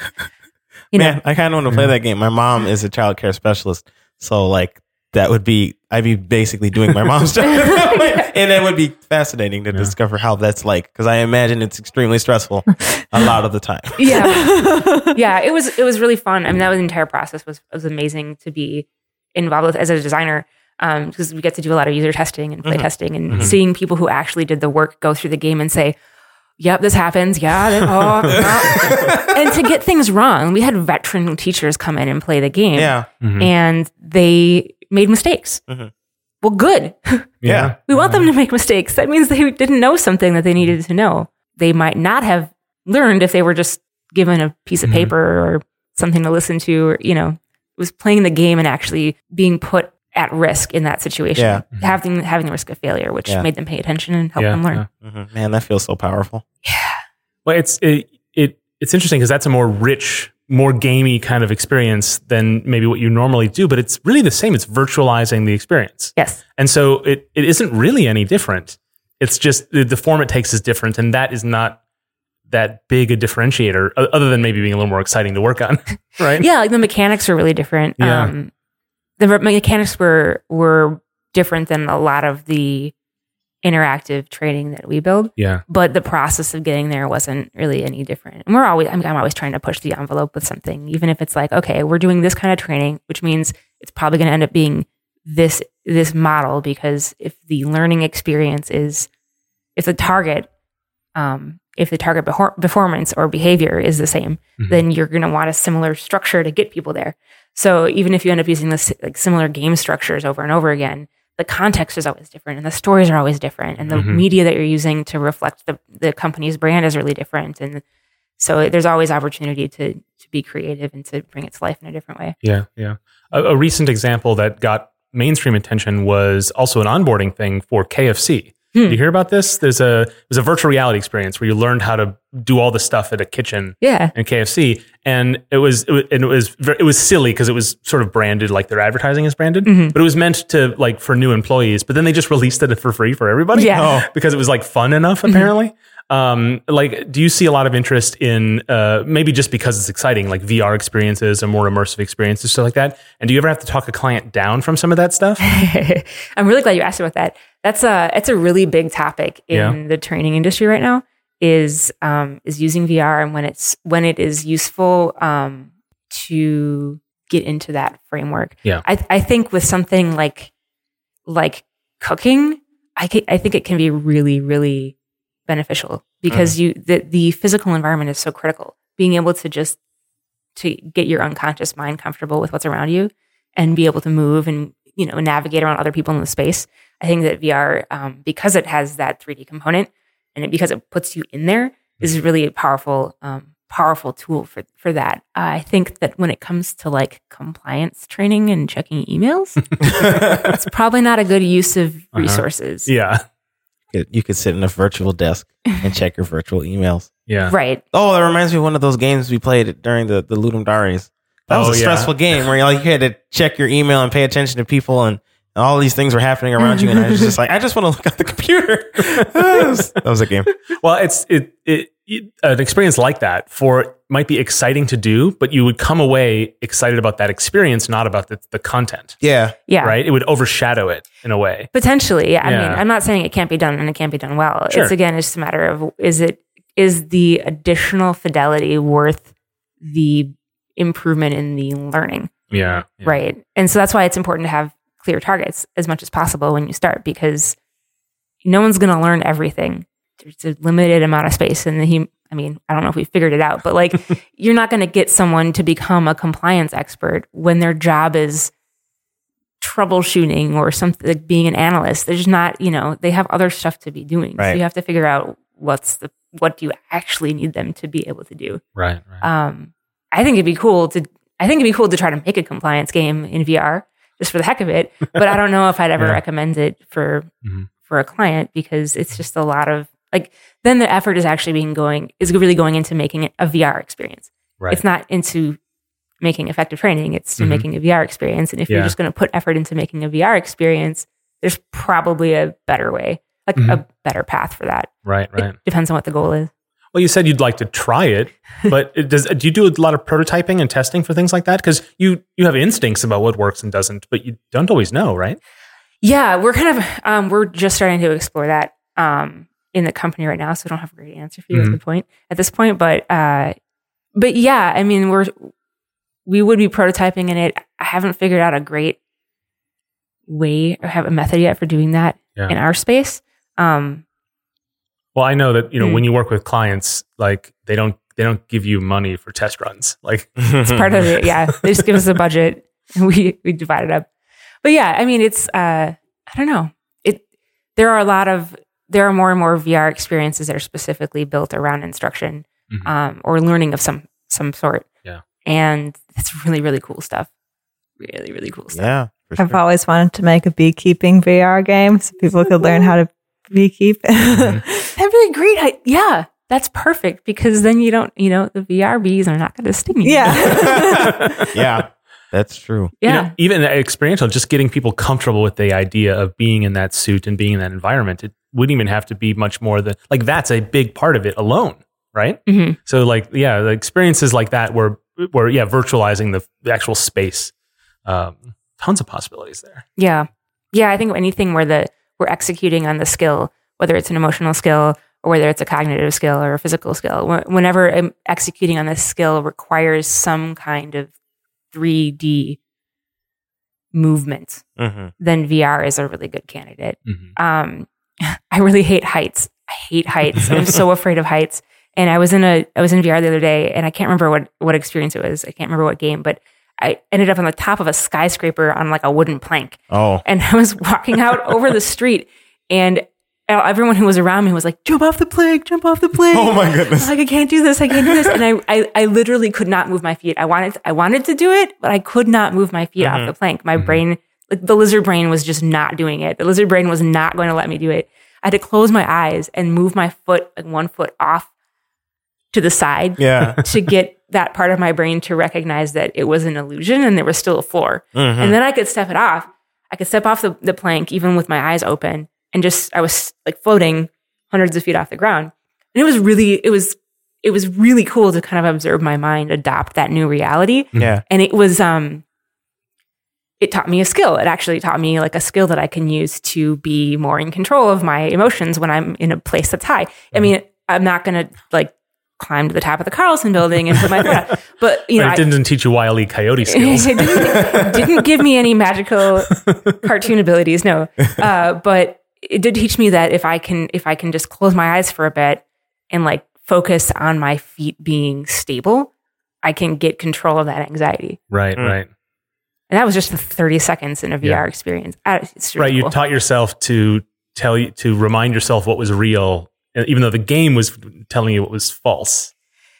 You Man, know. I kind of want to play that game. My mom is a child care specialist. So like that would be, I'd be basically doing my mom's job. And it would be fascinating to yeah. discover how that's like, because I imagine it's extremely stressful a lot of the time. Yeah. Yeah. It was, it was really fun. I mean, that was, the entire process was, was amazing to be involved with as a designer. Um, because we get to do a lot of user testing and play mm-hmm. testing and mm-hmm. seeing people who actually did the work go through the game and say, yep, this happens. Yeah. This, oh, and to get things wrong, we had veteran teachers come in and play the game. Yeah. Mm-hmm. And they made mistakes. Mm-hmm. Well, good. Yeah. We want them to make mistakes. That means they didn't know something that they needed to know. They might not have learned if they were just given a piece of mm-hmm. paper or something to listen to, or, you know, was playing the game and actually being put at risk in that situation, yeah. having having the risk of failure, which yeah. made them pay attention and help yeah, them learn. Yeah. Mm-hmm. Man, that feels so powerful. Yeah. Well, it's it, it it's interesting because that's a more rich, more gamey kind of experience than maybe what you normally do, but it's really the same. It's virtualizing the experience. Yes. And so it, it isn't really any different. It's just the, the form it takes is different, and that is not that big a differentiator, other than maybe being a little more exciting to work on, right? Yeah, like the mechanics are really different. Yeah. Um, The mechanics were were different than a lot of the interactive training that we build. Yeah. But the process of getting there wasn't really any different. And we're always, I'm, I'm always trying to push the envelope with something, even if it's like, okay, we're doing this kind of training, which means it's probably going to end up being this this model, because if the learning experience is, if the target, um, if the target behor- performance or behavior is the same, mm-hmm. then you're going to want a similar structure to get people there. So even if you end up using this like similar game structures over and over again, the context is always different, and the stories are always different, and the mm-hmm. media that you're using to reflect the, the company's brand is really different. And so there's always opportunity to to be creative and to bring it to life in a different way. Yeah, yeah. A, a recent example that got mainstream attention was also an onboarding thing for K F C. Hmm. Did you hear about this? There's a there's a virtual reality experience where you learned how to do all the stuff at a kitchen yeah. in K F C, and it was it was and it was, it was silly because it was sort of branded, like their advertising is branded, mm-hmm. but it was meant to like for new employees. But then they just released it for free for everybody yeah. oh, because it was like fun enough apparently. Mm-hmm. Um, like, do you see a lot of interest in uh, maybe just because it's exciting, like V R experiences and more immersive experiences, stuff like that? And do you ever have to talk a client down from some of that stuff? I'm really glad you asked about that. That's a that's a really big topic in yeah. the training industry right now. Is um, is using V R, and when it's when it is useful um, to get into that framework. Yeah, I I think with something like like cooking, I can, I think it can be really really beneficial, because mm-hmm. you the, the physical environment is so critical. Being able to just to get your unconscious mind comfortable with what's around you and be able to move and, you know, navigate around other people in the space. I think that V R, um, because it has that three D component and it, because it puts you in there, is really a powerful um, powerful tool for for that. Uh, I think that when it comes to like compliance training and checking emails, it's probably not a good use of uh-huh. resources. Yeah. You could sit in a virtual desk and check your virtual emails. Yeah. Right. Oh, that reminds me of one of those games we played during the, the Ludum Dares. That was oh, a stressful yeah. game where you, like, you had to check your email and pay attention to people, and, and all these things were happening around you. And I was just like, I just want to look at the computer. That was, that was a game. Well, it's it, it, it an experience like that for might be exciting to do, but you would come away excited about that experience, not about the, the content. Yeah. Yeah. Right? It would overshadow it in a way. Potentially. Yeah. I yeah. mean, I'm not saying it can't be done and it can't be done well. Sure. It's again, it's just a matter of, is it, is the additional fidelity worth the improvement in the learning? Yeah. yeah. Right. And so that's why it's important to have clear targets as much as possible when you start, because no one's going to learn everything. There's a limited amount of space in the human. I mean, I don't know if we figured it out, but like you're not going to get someone to become a compliance expert when their job is troubleshooting or something, like being an analyst. They're just not, you know, they have other stuff to be doing. Right. So you have to figure out what's the, what do you actually need them to be able to do? Right. right. Um, I think it'd be cool to, I think it'd be cool to try to make a compliance game in V R just for the heck of it. But I don't know if I'd ever yeah. recommend it for, mm-hmm. for a client, because it's just a lot of, like, then the effort is actually being going, is really going into making it a V R experience. Right. It's not into making effective training, it's to mm-hmm. making a V R experience. And if yeah. you're just going to put effort into making a V R experience, there's probably a better way, like mm-hmm. a better path for that. Right, right. It depends on what the goal is. Well, you said you'd like to try it, but it does, do you do a lot of prototyping and testing for things like that? Because you, you have instincts about what works and doesn't, but you don't always know, right? Yeah, we're kind of, um, we're just starting to explore that. Um, in the company right now, so I don't have a great answer for you mm-hmm. at the point at this point. But uh, but yeah, I mean, we're we would be prototyping in it. I haven't figured out a great way or have a method yet for doing that yeah. in our space. Um, well, I know that you know mm-hmm. when you work with clients, like they don't they don't give you money for test runs. Like it's part of it. Yeah, they just give us a budget and we we divide it up. But yeah, I mean, it's uh, I don't know. It there are a lot of There are more and more V R experiences that are specifically built around instruction mm-hmm. um, or learning of some some sort. Yeah. And it's really, really cool stuff. Really, really cool stuff. Yeah. For sure. I've always wanted to make a beekeeping V R game so people could learn how to beekeep. Mm-hmm. That'd be a great idea. Yeah. That's perfect, because then you don't, you know, the V R bees are not going to sting you. Yeah. yeah. That's true. Yeah. You know, even experiential, just getting people comfortable with the idea of being in that suit and being in that environment, it wouldn't even have to be much more than, like, that's a big part of it alone, right? Mm-hmm. So, like, yeah, the experiences like that where, where yeah, virtualizing the, the actual space, um, tons of possibilities there. Yeah. Yeah, I think anything where the we're executing on the skill, whether it's an emotional skill or whether it's a cognitive skill or a physical skill, whenever executing on this skill requires some kind of three D movement, mm-hmm. then V R is a really good candidate. Mm-hmm. Um, I really hate heights. I hate heights. I'm so afraid of heights. And I was in a I was in V R the other day, and I can't remember what, what experience it was. I can't remember what game, but I ended up on the top of a skyscraper on like a wooden plank. Oh. And I was walking out over the street, and everyone who was around me was like, jump off the plank, jump off the plank. Oh my goodness. Like, I can't do this. I can't do this. And I, I, I literally could not move my feet. I wanted, I wanted to do it, but I could not move my feet mm-hmm. off the plank. My mm-hmm. brain, like the lizard brain was just not doing it. The lizard brain was not going to let me do it. I had to close my eyes and move my foot, like one foot off to the side yeah. to get that part of my brain to recognize that it was an illusion and there was still a floor. Mm-hmm. And then I could step it off. I could step off the, the plank, even with my eyes open. And just, I was like floating hundreds of feet off the ground. And it was really, it was, it was really cool to kind of observe my mind adopt that new reality. Yeah. And it was, um, it taught me a skill. It actually taught me like a skill that I can use to be more in control of my emotions when I'm in a place that's high. Mm-hmm. I mean, I'm not going to like climb to the top of the Carlson building and put my foot out. But, you know, but it didn't I, teach you Wile E. Coyote skills. It didn't, it didn't give me any magical cartoon abilities. No. Uh, but, it did teach me that if I can, if I can just close my eyes for a bit and like focus on my feet being stable, I can get control of that anxiety. Right, mm. right. And that was just the thirty seconds in a V R yeah. experience. It's really right, cool. You taught yourself to tell you to remind yourself what was real, even though the game was telling you what was false.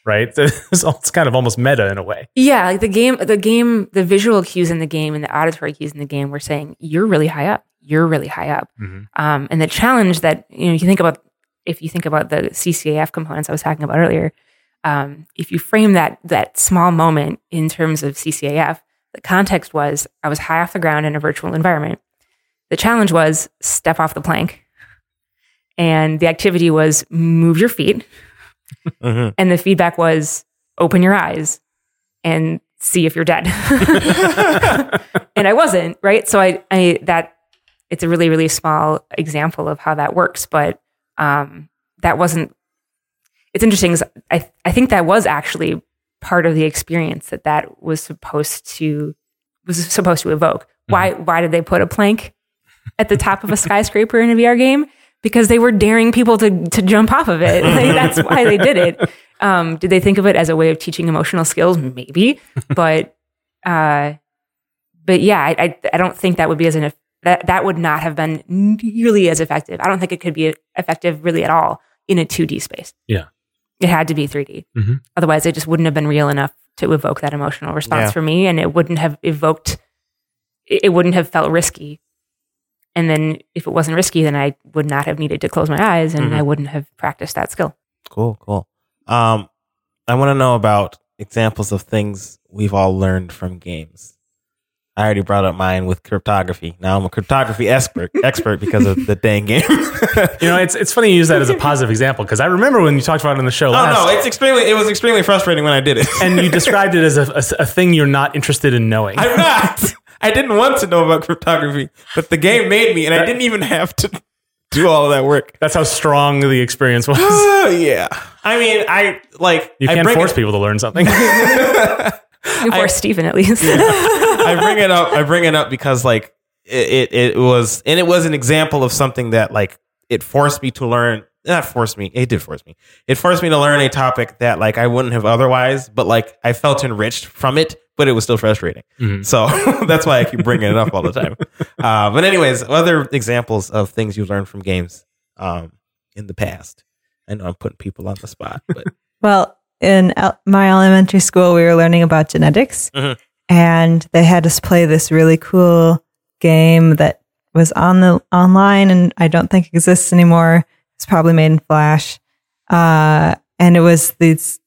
Right, it's kind of almost meta in a way. Yeah, like the game, the game, the visual cues in the game and the auditory cues in the game were saying you're really high up. You're really high up. Mm-hmm. Um, and the challenge that, you know, you think about, if you think about the C C A F components I was talking about earlier, um, if you frame that that small moment in terms of C C A F, the context was I was high off the ground in a virtual environment. The challenge was step off the plank. And the activity was move your feet. Mm-hmm. And the feedback was open your eyes and see if you're dead. And I wasn't, right? So I, I, that it's a really, really small example of how that works. But um, that wasn't, it's interesting. I, I think that was actually part of the experience that that was supposed to, was supposed to evoke. Why, why did they put a plank at the top of a skyscraper in a V R game? Because they were daring people to to jump off of it. Like, that's why they did it. Um, did they think of it as a way of teaching emotional skills? Maybe, but uh, but yeah, I, I I don't think that would be as an that that would not have been nearly as effective. I don't think it could be effective really at all in a two D space. Yeah, it had to be three D. Mm-hmm. Otherwise, it just wouldn't have been real enough to evoke that emotional response yeah. for me, and it wouldn't have evoked. It wouldn't have felt risky. And then if it wasn't risky, then I would not have needed to close my eyes and mm-hmm. I wouldn't have practiced that skill. Cool, cool. Um, I want to know about examples of things we've all learned from games. I already brought up mine with cryptography. Now I'm a cryptography expert expert because of the dang game. You know, it's it's funny you use that as a positive example because I remember when you talked about it in the show last. Oh, no, it's extremely, it was extremely frustrating when I did it. And you described it as a, a, a thing you're not interested in knowing. I'm not. I didn't want to know about cryptography, but the game made me, and I didn't even have to do all of that work. That's how strong the experience was. Uh, yeah. I mean, I, like... You can't force it. people to learn something. You force Stephen, at least. Yeah. I bring it up, I bring it up because, like, it, it, it was... And it was an example of something that, like, it forced me to learn... Not forced me. It did force me. It forced me to learn a topic that, like, I wouldn't have otherwise, but, like, I felt enriched from it. But it was still frustrating. Mm-hmm. So that's why I keep bringing it up all the time. Uh, but anyways, other examples of things you learned from games um, in the past. I know I'm putting people on the spot. But. Well, in el- my elementary school, we were learning about genetics. Mm-hmm. And they had us play this really cool game that was on the online and I don't think exists anymore. It's probably made in Flash. Uh, and it was these...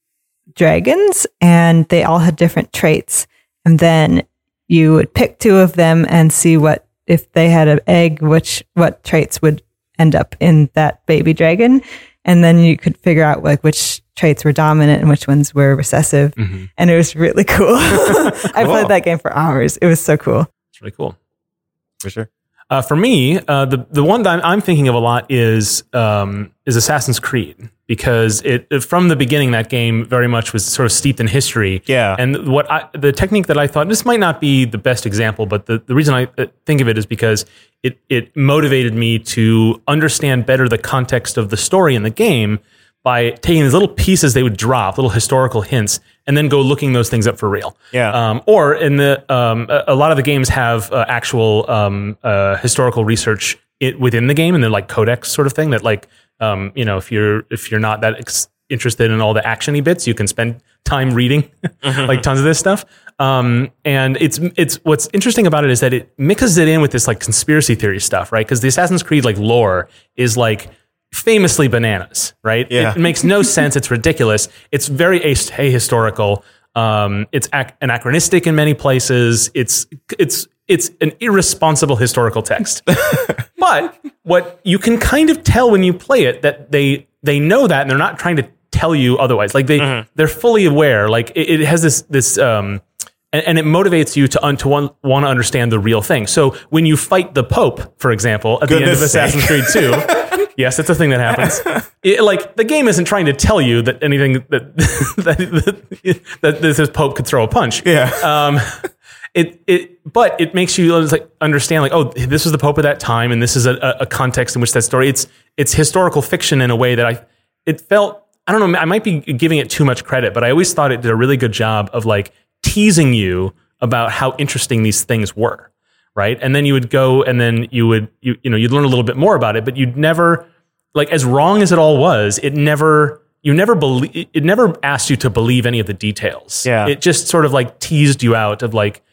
dragons, and they all had different traits, and then you would pick two of them and see what if they had an egg, which what traits would end up in that baby dragon, and then you could figure out like which traits were dominant and which ones were recessive. Mm-hmm. And it was really cool. I cool. played that game for hours. It was so cool. It's really cool for sure. Uh, for me, uh, the the one that I'm thinking of a lot is um, is Assassin's Creed, because it from the beginning that game very much was sort of steeped in history. Yeah. And what I, the technique that I thought this might not be the best example, but the, the reason I think of it is because it it motivated me to understand better the context of the story in the game by taking these little pieces they would drop, little historical hints, and then go looking those things up for real. Yeah. Um, or in the um, a, a lot of the games have uh, actual um, uh, historical research it, within the game, and they're like codex sort of thing that like um, you know if you're if you're not that ex- interested in all the actiony bits, you can spend time reading like tons of this stuff. Um, and it's it's what's interesting about it is that it mixes it in with this like conspiracy theory stuff, right? Because the Assassin's Creed like lore is like famously bananas, right? Yeah. It makes no sense. It's ridiculous. It's very ahistorical. Um, it's ac- anachronistic in many places. It's it's it's an irresponsible historical text. But what you can kind of tell when you play it that they they know that and they're not trying to tell you otherwise. Like they mm-hmm. they're fully aware. Like it, it has this this um, and, and it motivates you to un- to want want to understand the real thing. So when you fight the Pope, for example, at Goodness the end of sake. Assassin's Creed two. Yes, it's a thing that happens. It, like the game isn't trying to tell you that anything that that, that this Pope could throw a punch. Yeah. Um, it it but it makes you like understand like oh this was the Pope of that time and this is a, a context in which that story it's it's historical fiction in a way that I it felt I don't know I might be giving it too much credit but I always thought it did a really good job of like teasing you about how interesting these things were. Right. And then you would go and then you would, you, you know, you'd learn a little bit more about it, but you'd never like as wrong as it all was. It never, you never believe, it never asked you to believe any of the details. Yeah. It just sort of like teased you out of like,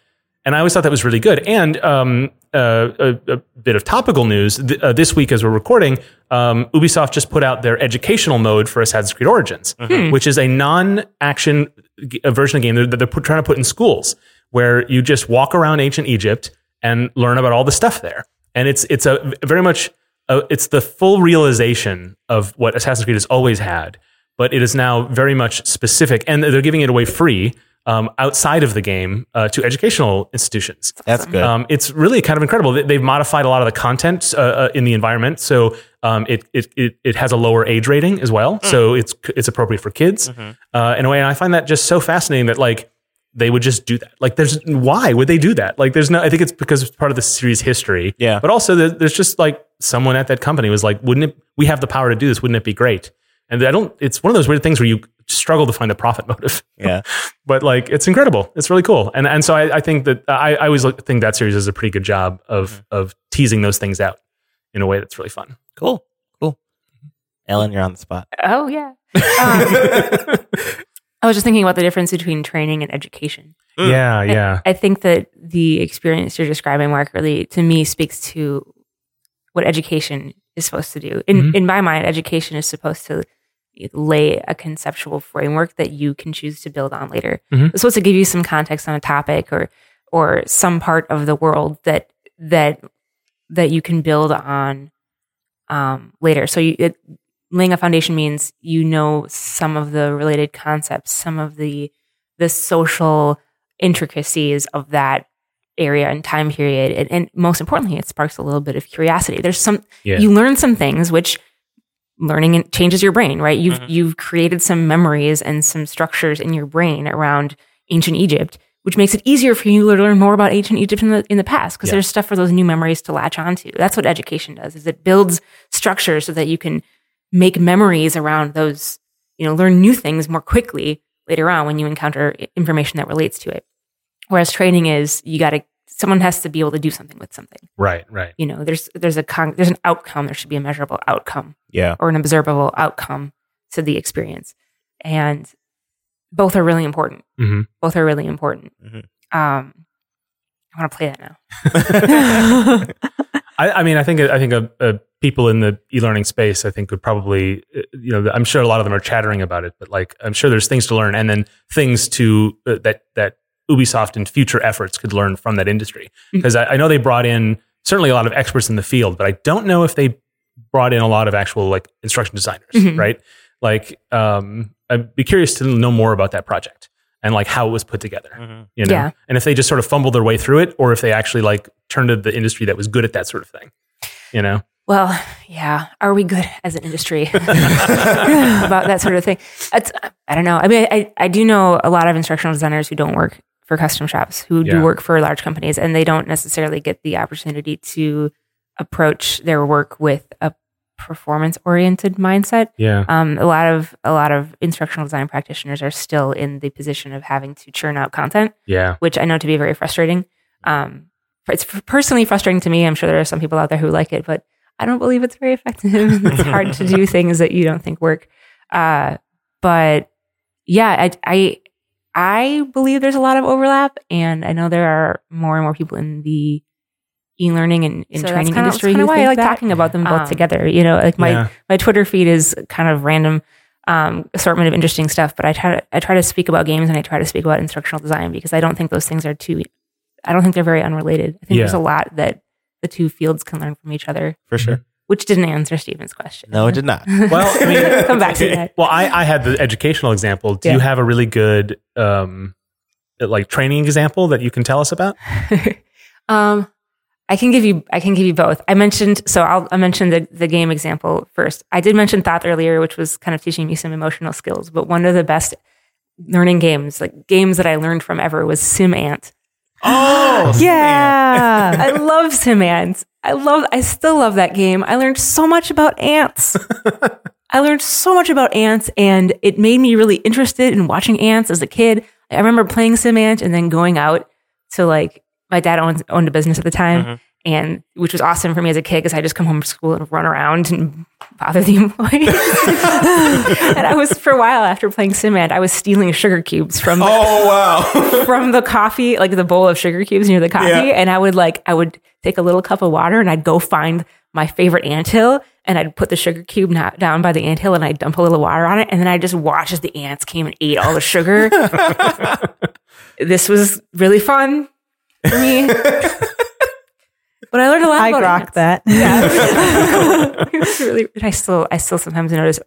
and I always thought that was really good. And um, uh, a, a bit of topical news th- uh, this week as we're recording, um, Ubisoft just put out their educational mode for Assassin's Creed Origins, mm-hmm. which is a non-action g- a version of the game that they're, they're put, trying to put in schools where you just walk around ancient Egypt and learn about all the stuff there. And it's it's a very much, a, it's the full realization of what Assassin's Creed has always had, but it is now very much specific, and they're giving it away free um, outside of the game uh, to educational institutions. That's good. Um, it's really kind of incredible. They've modified a lot of the content uh, uh, in the environment, so um, it, it it it has a lower age rating as well, mm. so it's it's appropriate for kids mm-hmm. uh, in a way. And I find that just so fascinating that like they would just do that. Like, there's why would they do that? Like, there's no. I think it's because it's part of the series history. Yeah, but also there's just like someone at that company was like, wouldn't it? We have the power to do this. Wouldn't it be great? And I don't, it's one of those weird things where you struggle to find a profit motive. Yeah. But like, it's incredible. It's really cool. And and so I, I think that I, I always look, think that series does a pretty good job of, mm-hmm. of teasing those things out in a way that's really fun. Cool. Cool. Ellen, you're on the spot. Oh, yeah. Um, I was just thinking about the difference between training and education. Mm. Yeah. Yeah. I, I think that the experience you're describing, Mark, really, to me, speaks to what education is supposed to do. In mm-hmm. in my mind, education is supposed to lay a conceptual framework that you can choose to build on later. Mm-hmm. It's supposed to give you some context on a topic or or some part of the world that that that you can build on um, later. So you, it, laying a foundation means you know some of the related concepts, some of the the social intricacies of that area and time period, and, and most importantly, it sparks a little bit of curiosity. There's some yeah. you learn some things, which learning changes your brain, right? You've mm-hmm. you've created some memories and some structures in your brain around ancient Egypt, which makes it easier for you to learn more about ancient Egypt in the in the past because yeah. there's stuff for those new memories to latch onto. That's what education does: is it builds structures so that you can make memories around those, you know, learn new things more quickly later on when you encounter information that relates to it. Whereas training is you got to, someone has to be able to do something with something. Right, right. You know, there's there's a con- there's an outcome. There should be a measurable outcome. Yeah. Or an observable outcome to the experience. And both are really important. Mm-hmm. Both are really important. Mm-hmm. Um, I want to play that now. I, I mean, I think I think a, a people in the e-learning space, I think would probably, you know, I'm sure a lot of them are chattering about it, but like, I'm sure there's things to learn and then things to uh, that that. Ubisoft and future efforts could learn from that industry. Because I, I know they brought in certainly a lot of experts in the field, but I don't know if they brought in a lot of actual like instruction designers, mm-hmm. right? Like, um, I'd be curious to know more about that project and like how it was put together, mm-hmm. you know? Yeah. And if they just sort of fumbled their way through it, or if they actually like turned to the industry that was good at that sort of thing, you know? Well, yeah. Are we good as an industry about that sort of thing? It's, I don't know. I mean, I, I do know a lot of instructional designers who don't work for custom shops, who yeah. do work for large companies, and they don't necessarily get the opportunity to approach their work with a performance-oriented mindset. Yeah. Um, a lot of a lot of instructional design practitioners are still in the position of having to churn out content, yeah. which I know to be very frustrating. Um, it's personally frustrating to me. I'm sure there are some people out there who like it, but I don't believe it's very effective. It's hard to do things that you don't think work. Uh, but yeah, I, I I believe there's a lot of overlap, and I know there are more and more people in the e-learning and, and so training kinda, industry. That's kind of why I like that. Talking about them both um, together. You know, like my, yeah. my Twitter feed is kind of random um, assortment of interesting stuff, but I try to I try to speak about games and I try to speak about instructional design because I don't think those things are too. I don't think they're very unrelated. I think yeah. there's a lot that the two fields can learn from each other. For sure. Which didn't answer Stephen's question. No, it did not. Well, I mean, come back okay. to that. Well, I, I had the educational example. Do yeah. you have a really good um, like training example that you can tell us about? um, I can give you. I can give you both. I mentioned. So I'll I mentioned the the game example first. I did mention Thoth earlier, which was kind of teaching me some emotional skills. But one of the best learning games, like games that I learned from ever, was SimAnt. Oh yeah, I love SimAnt. I love. I still love that game. I learned so much about ants. I learned so much about ants, and it made me really interested in watching ants as a kid. I remember playing SimAnt and then going out to like my dad owned, owned a business at the time, mm-hmm. and which was awesome for me as a kid because I just come home from school and run around and bother the employees. And I was for a while after playing SimAnt, I was stealing sugar cubes from the, oh wow from the coffee, like the bowl of sugar cubes near the coffee, yeah. and I would like I would. take a little cup of water and I'd go find my favorite anthill and I'd put the sugar cube not down by the anthill and I'd dump a little water on it. And then I just watched as the ants came and ate all the sugar. This was really fun for me. But I learned a lot I about rock ants. that. Yeah. Really, I still, I still sometimes notice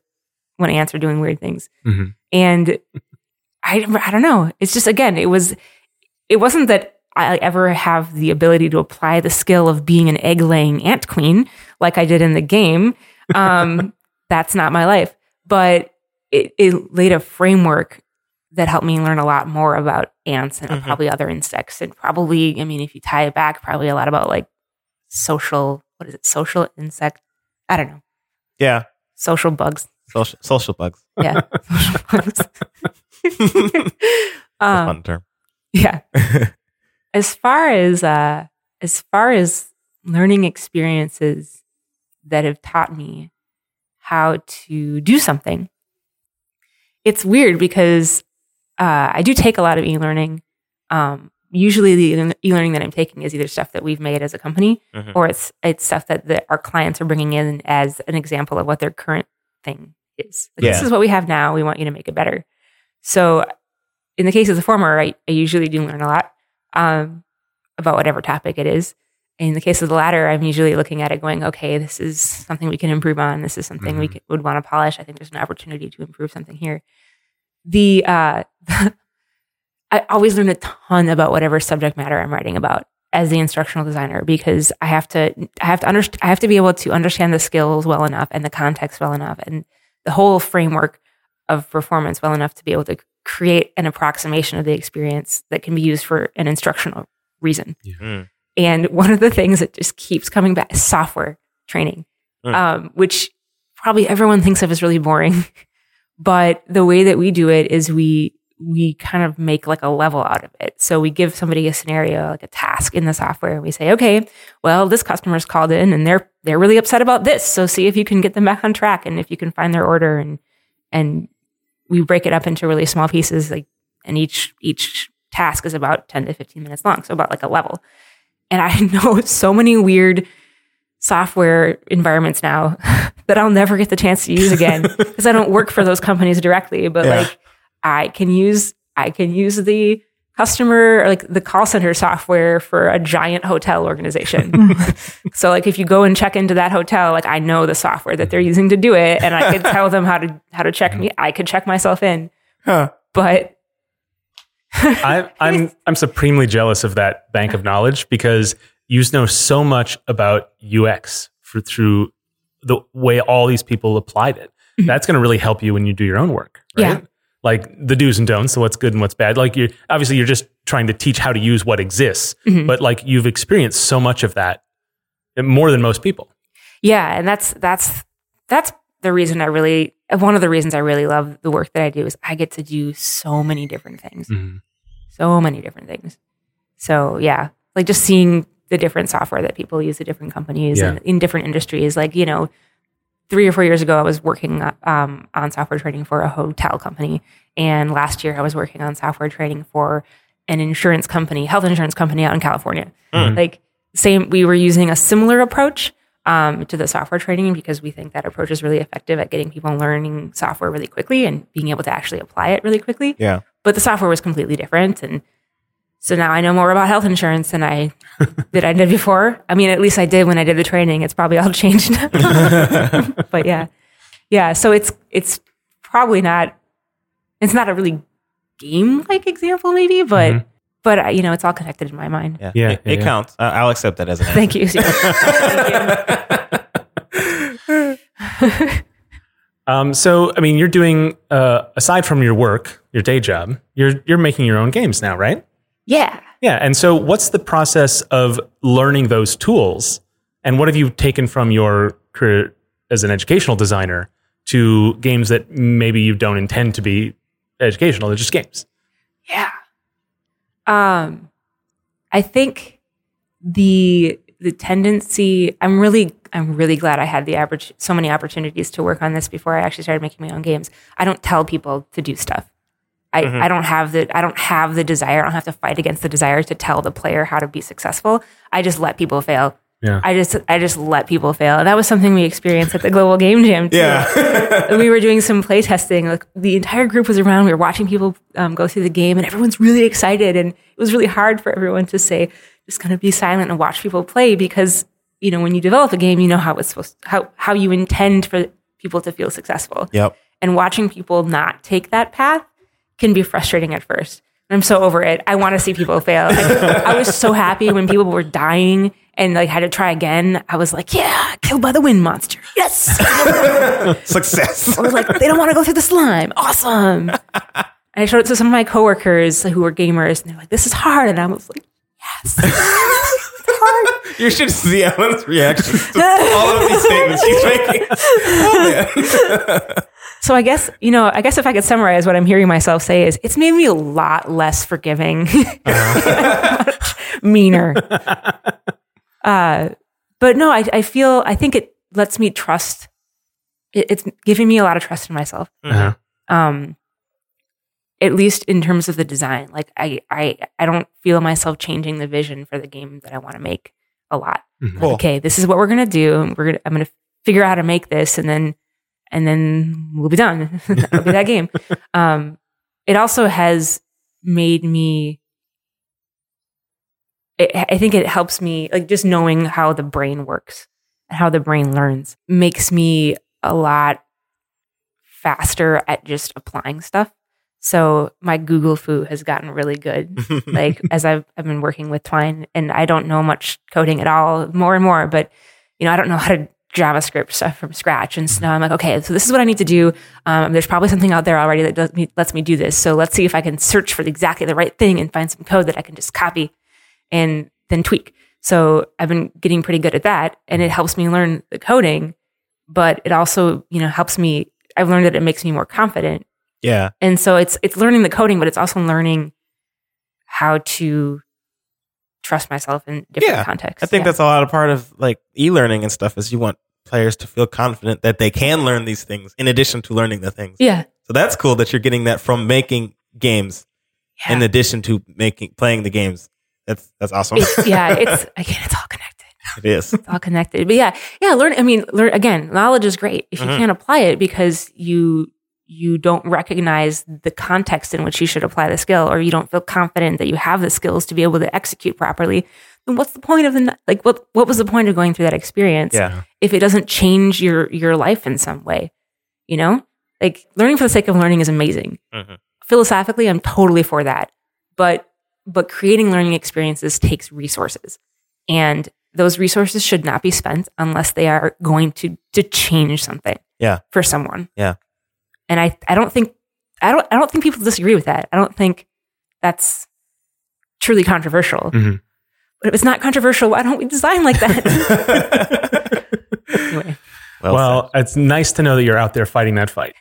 when ants are doing weird things. Mm-hmm. And I, I don't know. It's just, again, it was, it wasn't that I ever have the ability to apply the skill of being an egg-laying ant queen like I did in the game. Um, that's not my life. But it, it laid a framework that helped me learn a lot more about ants and mm-hmm. probably other insects. And probably, I mean, if you tie it back, probably a lot about like social, what is it? Social insect? I don't know. Yeah. Social bugs. Social, social bugs. Yeah. Social bugs. um, fun term. Yeah. As far as, uh, as far as learning experiences that have taught me how to do something, it's weird because uh, I do take a lot of e-learning. Um, usually the e-learning that I'm taking is either stuff that we've made as a company mm-hmm. or it's it's stuff that the, our clients are bringing in as an example of what their current thing is. Like, yeah. This is what we have now. We want you to make it better. So in the case of the former, I, I usually do learn a lot um, about whatever topic it is. In the case of the latter, I'm usually looking at it going, okay, this is something we can improve on. This is something mm-hmm. we could, would want to polish. I think there's an opportunity to improve something here. The uh, I always learn a ton about whatever subject matter I'm writing about as the instructional designer, because I have to I have to underst- I have to be able to understand the skills well enough and the context well enough and the whole framework of performance well enough to be able to create an approximation of the experience that can be used for an instructional reason. Mm-hmm. And one of the things that just keeps coming back is software training, mm. um, which probably everyone thinks of as really boring. But the way that we do it is we we kind of make like a level out of it. So we give somebody a scenario, like a task in the software, and we say, okay, well, this customer's called in and they're they're really upset about this. So see if you can get them back on track and if you can find their order. And and we break it up into really small pieces, like, and each each task is about ten to fifteen minutes long, so about like a level. And I know so many weird software environments now that I'll never get the chance to use again because I don't work for those companies directly. But yeah. like, I can use I can use the customer, or like the call center software for a giant hotel organization. So like, if you go and check into that hotel, like I know the software that they're using to do it, and I could tell them how to how to check me. I could check myself in, huh. but. I, I'm I'm supremely jealous of that bank of knowledge because you know so much about U X for, through the way all these people applied it. Mm-hmm. That's going to really help you when you do your own work, right? Yeah. Like the do's and don'ts, so what's good and what's bad. Like you, obviously, you're just trying to teach how to use what exists, mm-hmm. but like you've experienced so much of that more than most people. Yeah, and that's that's that's the reason I really. One of the reasons I really love the work that I do is I get to do so many different things. Mm-hmm. So many different things. So yeah, like just seeing the different software that people use at different companies yeah. and in different industries. Like, you know, three or four years ago, I was working um, on software training for a hotel company. And last year I was working on software training for an insurance company, health insurance company out in California. Mm-hmm. Like same, we were using a similar approach Um, to the software training because we think that approach is really effective at getting people learning software really quickly and being able to actually apply it really quickly. Yeah. But the software was completely different. And so now I know more about health insurance than I than I did before. I mean, at least I did when I did the training. It's probably all changed now. But yeah. Yeah. So it's it's probably not, it's not a really game-like example maybe, but mm-hmm. But, you know, it's all connected in my mind. Yeah, yeah, it, yeah, it yeah. counts. Uh, I'll accept that as an answer. Thank you. Thank you. um, so, I mean, you're doing, uh, aside from your work, your day job, you're you're making your own games now, right? Yeah. Yeah. And so what's the process of learning those tools? And what have you taken from your career as an educational designer to games that maybe you don't intend to be educational? They're just games. Yeah. Um, I think the the tendency. I'm really I'm really glad I had the average so many opportunities to work on this before I actually started making my own games. I don't tell people to do stuff. I, mm-hmm. I don't have the I don't have the desire. I don't have to fight against the desire to tell the player how to be successful. I just let people fail. Yeah. I just I just let people fail. And that was something we experienced at the Global Game Jam too. Yeah. We were doing some play testing. Like, the entire group was around. We were watching people um, go through the game, and everyone's really excited. And it was really hard for everyone to say, just kind of be silent and watch people play because, you know, when you develop a game, you know how it's supposed to, how how you intend for people to feel successful. Yep. and watching people not take that path can be frustrating at first. I'm so over it. I want to see people fail. Like, I was so happy when people were dying and like had to try again. I was like, yeah, killed by the wind monster. Yes. Success. I was like, they don't want to go through the slime. Awesome. And I showed it to some of my coworkers who were gamers and they're like, this is hard. And I was like, yes. It's hard. You should see Ellen's reaction to all of these statements she's making. Oh, man. So I guess, you know, I guess if I could summarize what I'm hearing myself say is it's made me a lot less forgiving, uh-huh. meaner. Uh, but no, I, I feel, I think it lets me trust. It, it's giving me a lot of trust in myself. Uh-huh. Um, at least in terms of the design. Like I, I, I don't feel myself changing the vision for the game that I want to make a lot. Mm-hmm. Cool. Like, okay, this is what we're going to do. And we're gonna, I'm going to figure out how to make this and then And then we'll be done. That'll be that game. Um, it also has made me, it, I think it helps me, like just knowing how the brain works and how the brain learns makes me a lot faster at just applying stuff. So my Google foo has gotten really good. Like as I've, I've been working with Twine and I don't know much coding at all, more and more, but you know, I don't know how to JavaScript stuff from scratch. And so now I'm like, okay, so this is what I need to do. Um, there's probably something out there already that does me, lets me do this. So let's see if I can search for exactly the right thing and find some code that I can just copy and then tweak. So I've been getting pretty good at that and it helps me learn the coding, but it also, you know, helps me, I've learned that it makes me more confident. Yeah. And so it's, it's learning the coding, but it's also learning how to trust myself in different yeah, contexts. I think yeah. that's a lot of part of like e-learning and stuff is you want players to feel confident that they can learn these things in addition to learning the things. Yeah. So that's cool that you're getting that from making games yeah. in addition to making playing the games. That's that's awesome. It's, yeah, it's again, it's all connected. It is. It's all connected. But yeah, yeah, learn I mean, learn again, knowledge is great if you mm-hmm. can't apply it because you you don't recognize the context in which you should apply the skill or you don't feel confident that you have the skills to be able to execute properly. And what's the point of the, like, what, what was the point of going through that experience yeah. if it doesn't change your, your life in some way, you know, like learning for the sake of learning is amazing. Mm-hmm. Philosophically, I'm totally for that, but, but creating learning experiences takes resources and those resources should not be spent unless they are going to, to change something yeah. for someone. Yeah. And I, I don't think, I don't, I don't think people disagree with that. I don't think that's truly controversial. Mm-hmm. But if it's not controversial, why don't we design like that? Anyway. Well, well it's nice to know that you're out there fighting that fight.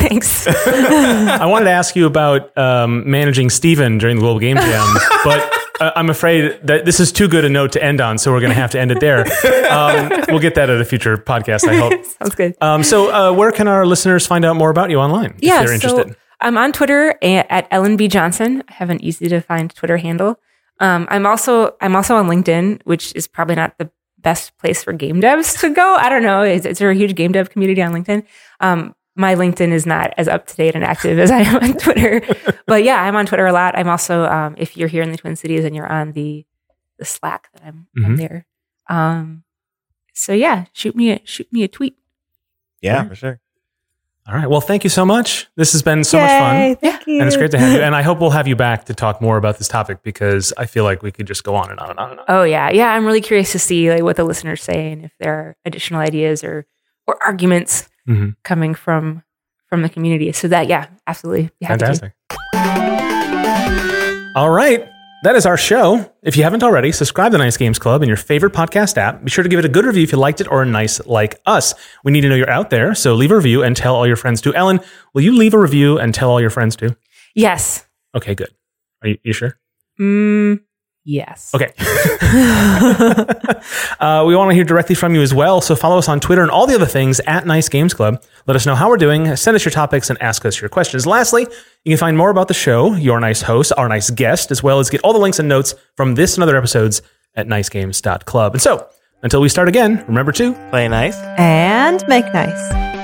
Thanks. I wanted to ask you about um, managing Steven during the Global Game Jam, but uh, I'm afraid that this is too good a note to end on, so we're going to have to end it there. Um, we'll get that at a future podcast, I hope. Sounds good. Um, so uh, where can our listeners find out more about you online if yeah, they're interested? So I'm on Twitter at Ellen B. Johnson. I have an easy-to-find Twitter handle. Um, I'm also I'm also on LinkedIn, which is probably not the best place for game devs to go. I don't know. Is, is there a huge game dev community on LinkedIn? Um, my LinkedIn is not as up to date and active as I am on Twitter. But yeah, I'm on Twitter a lot. I'm also, um, if you're here in the Twin Cities and you're on the the Slack, that I'm, mm-hmm. I'm there. Um, so yeah, shoot me a, shoot me a tweet. Yeah, yeah, for sure. All right. Well, thank you so much. This has been so Yay, much fun. Thank you. And it's great to have you. And I hope we'll have you back to talk more about this topic because I feel like we could just go on and on and on and on. Oh, yeah. Yeah. I'm really curious to see like what the listeners say and if there are additional ideas or, or arguments mm-hmm. coming from from the community. So that, yeah, absolutely. Fantastic. All right. That is our show. If you haven't already, subscribe to the Nice Games Club in your favorite podcast app. Be sure to give it a good review if you liked it or a nice like us. We need to know you're out there, so leave a review and tell all your friends to. Ellen, will you leave a review and tell all your friends to? Yes. Okay, good. Are you, you sure? Mm, yes. Okay. uh, we want to hear directly from you as well, so follow us on Twitter and all the other things at Nice Games Club. Let us know how we're doing. Send us your topics and ask us your questions. Lastly, you can find more about the show, your nice host, our nice guest, as well as get all the links and notes from this and other episodes at nice games dot club. And so, until we start again, remember to play nice and make nice.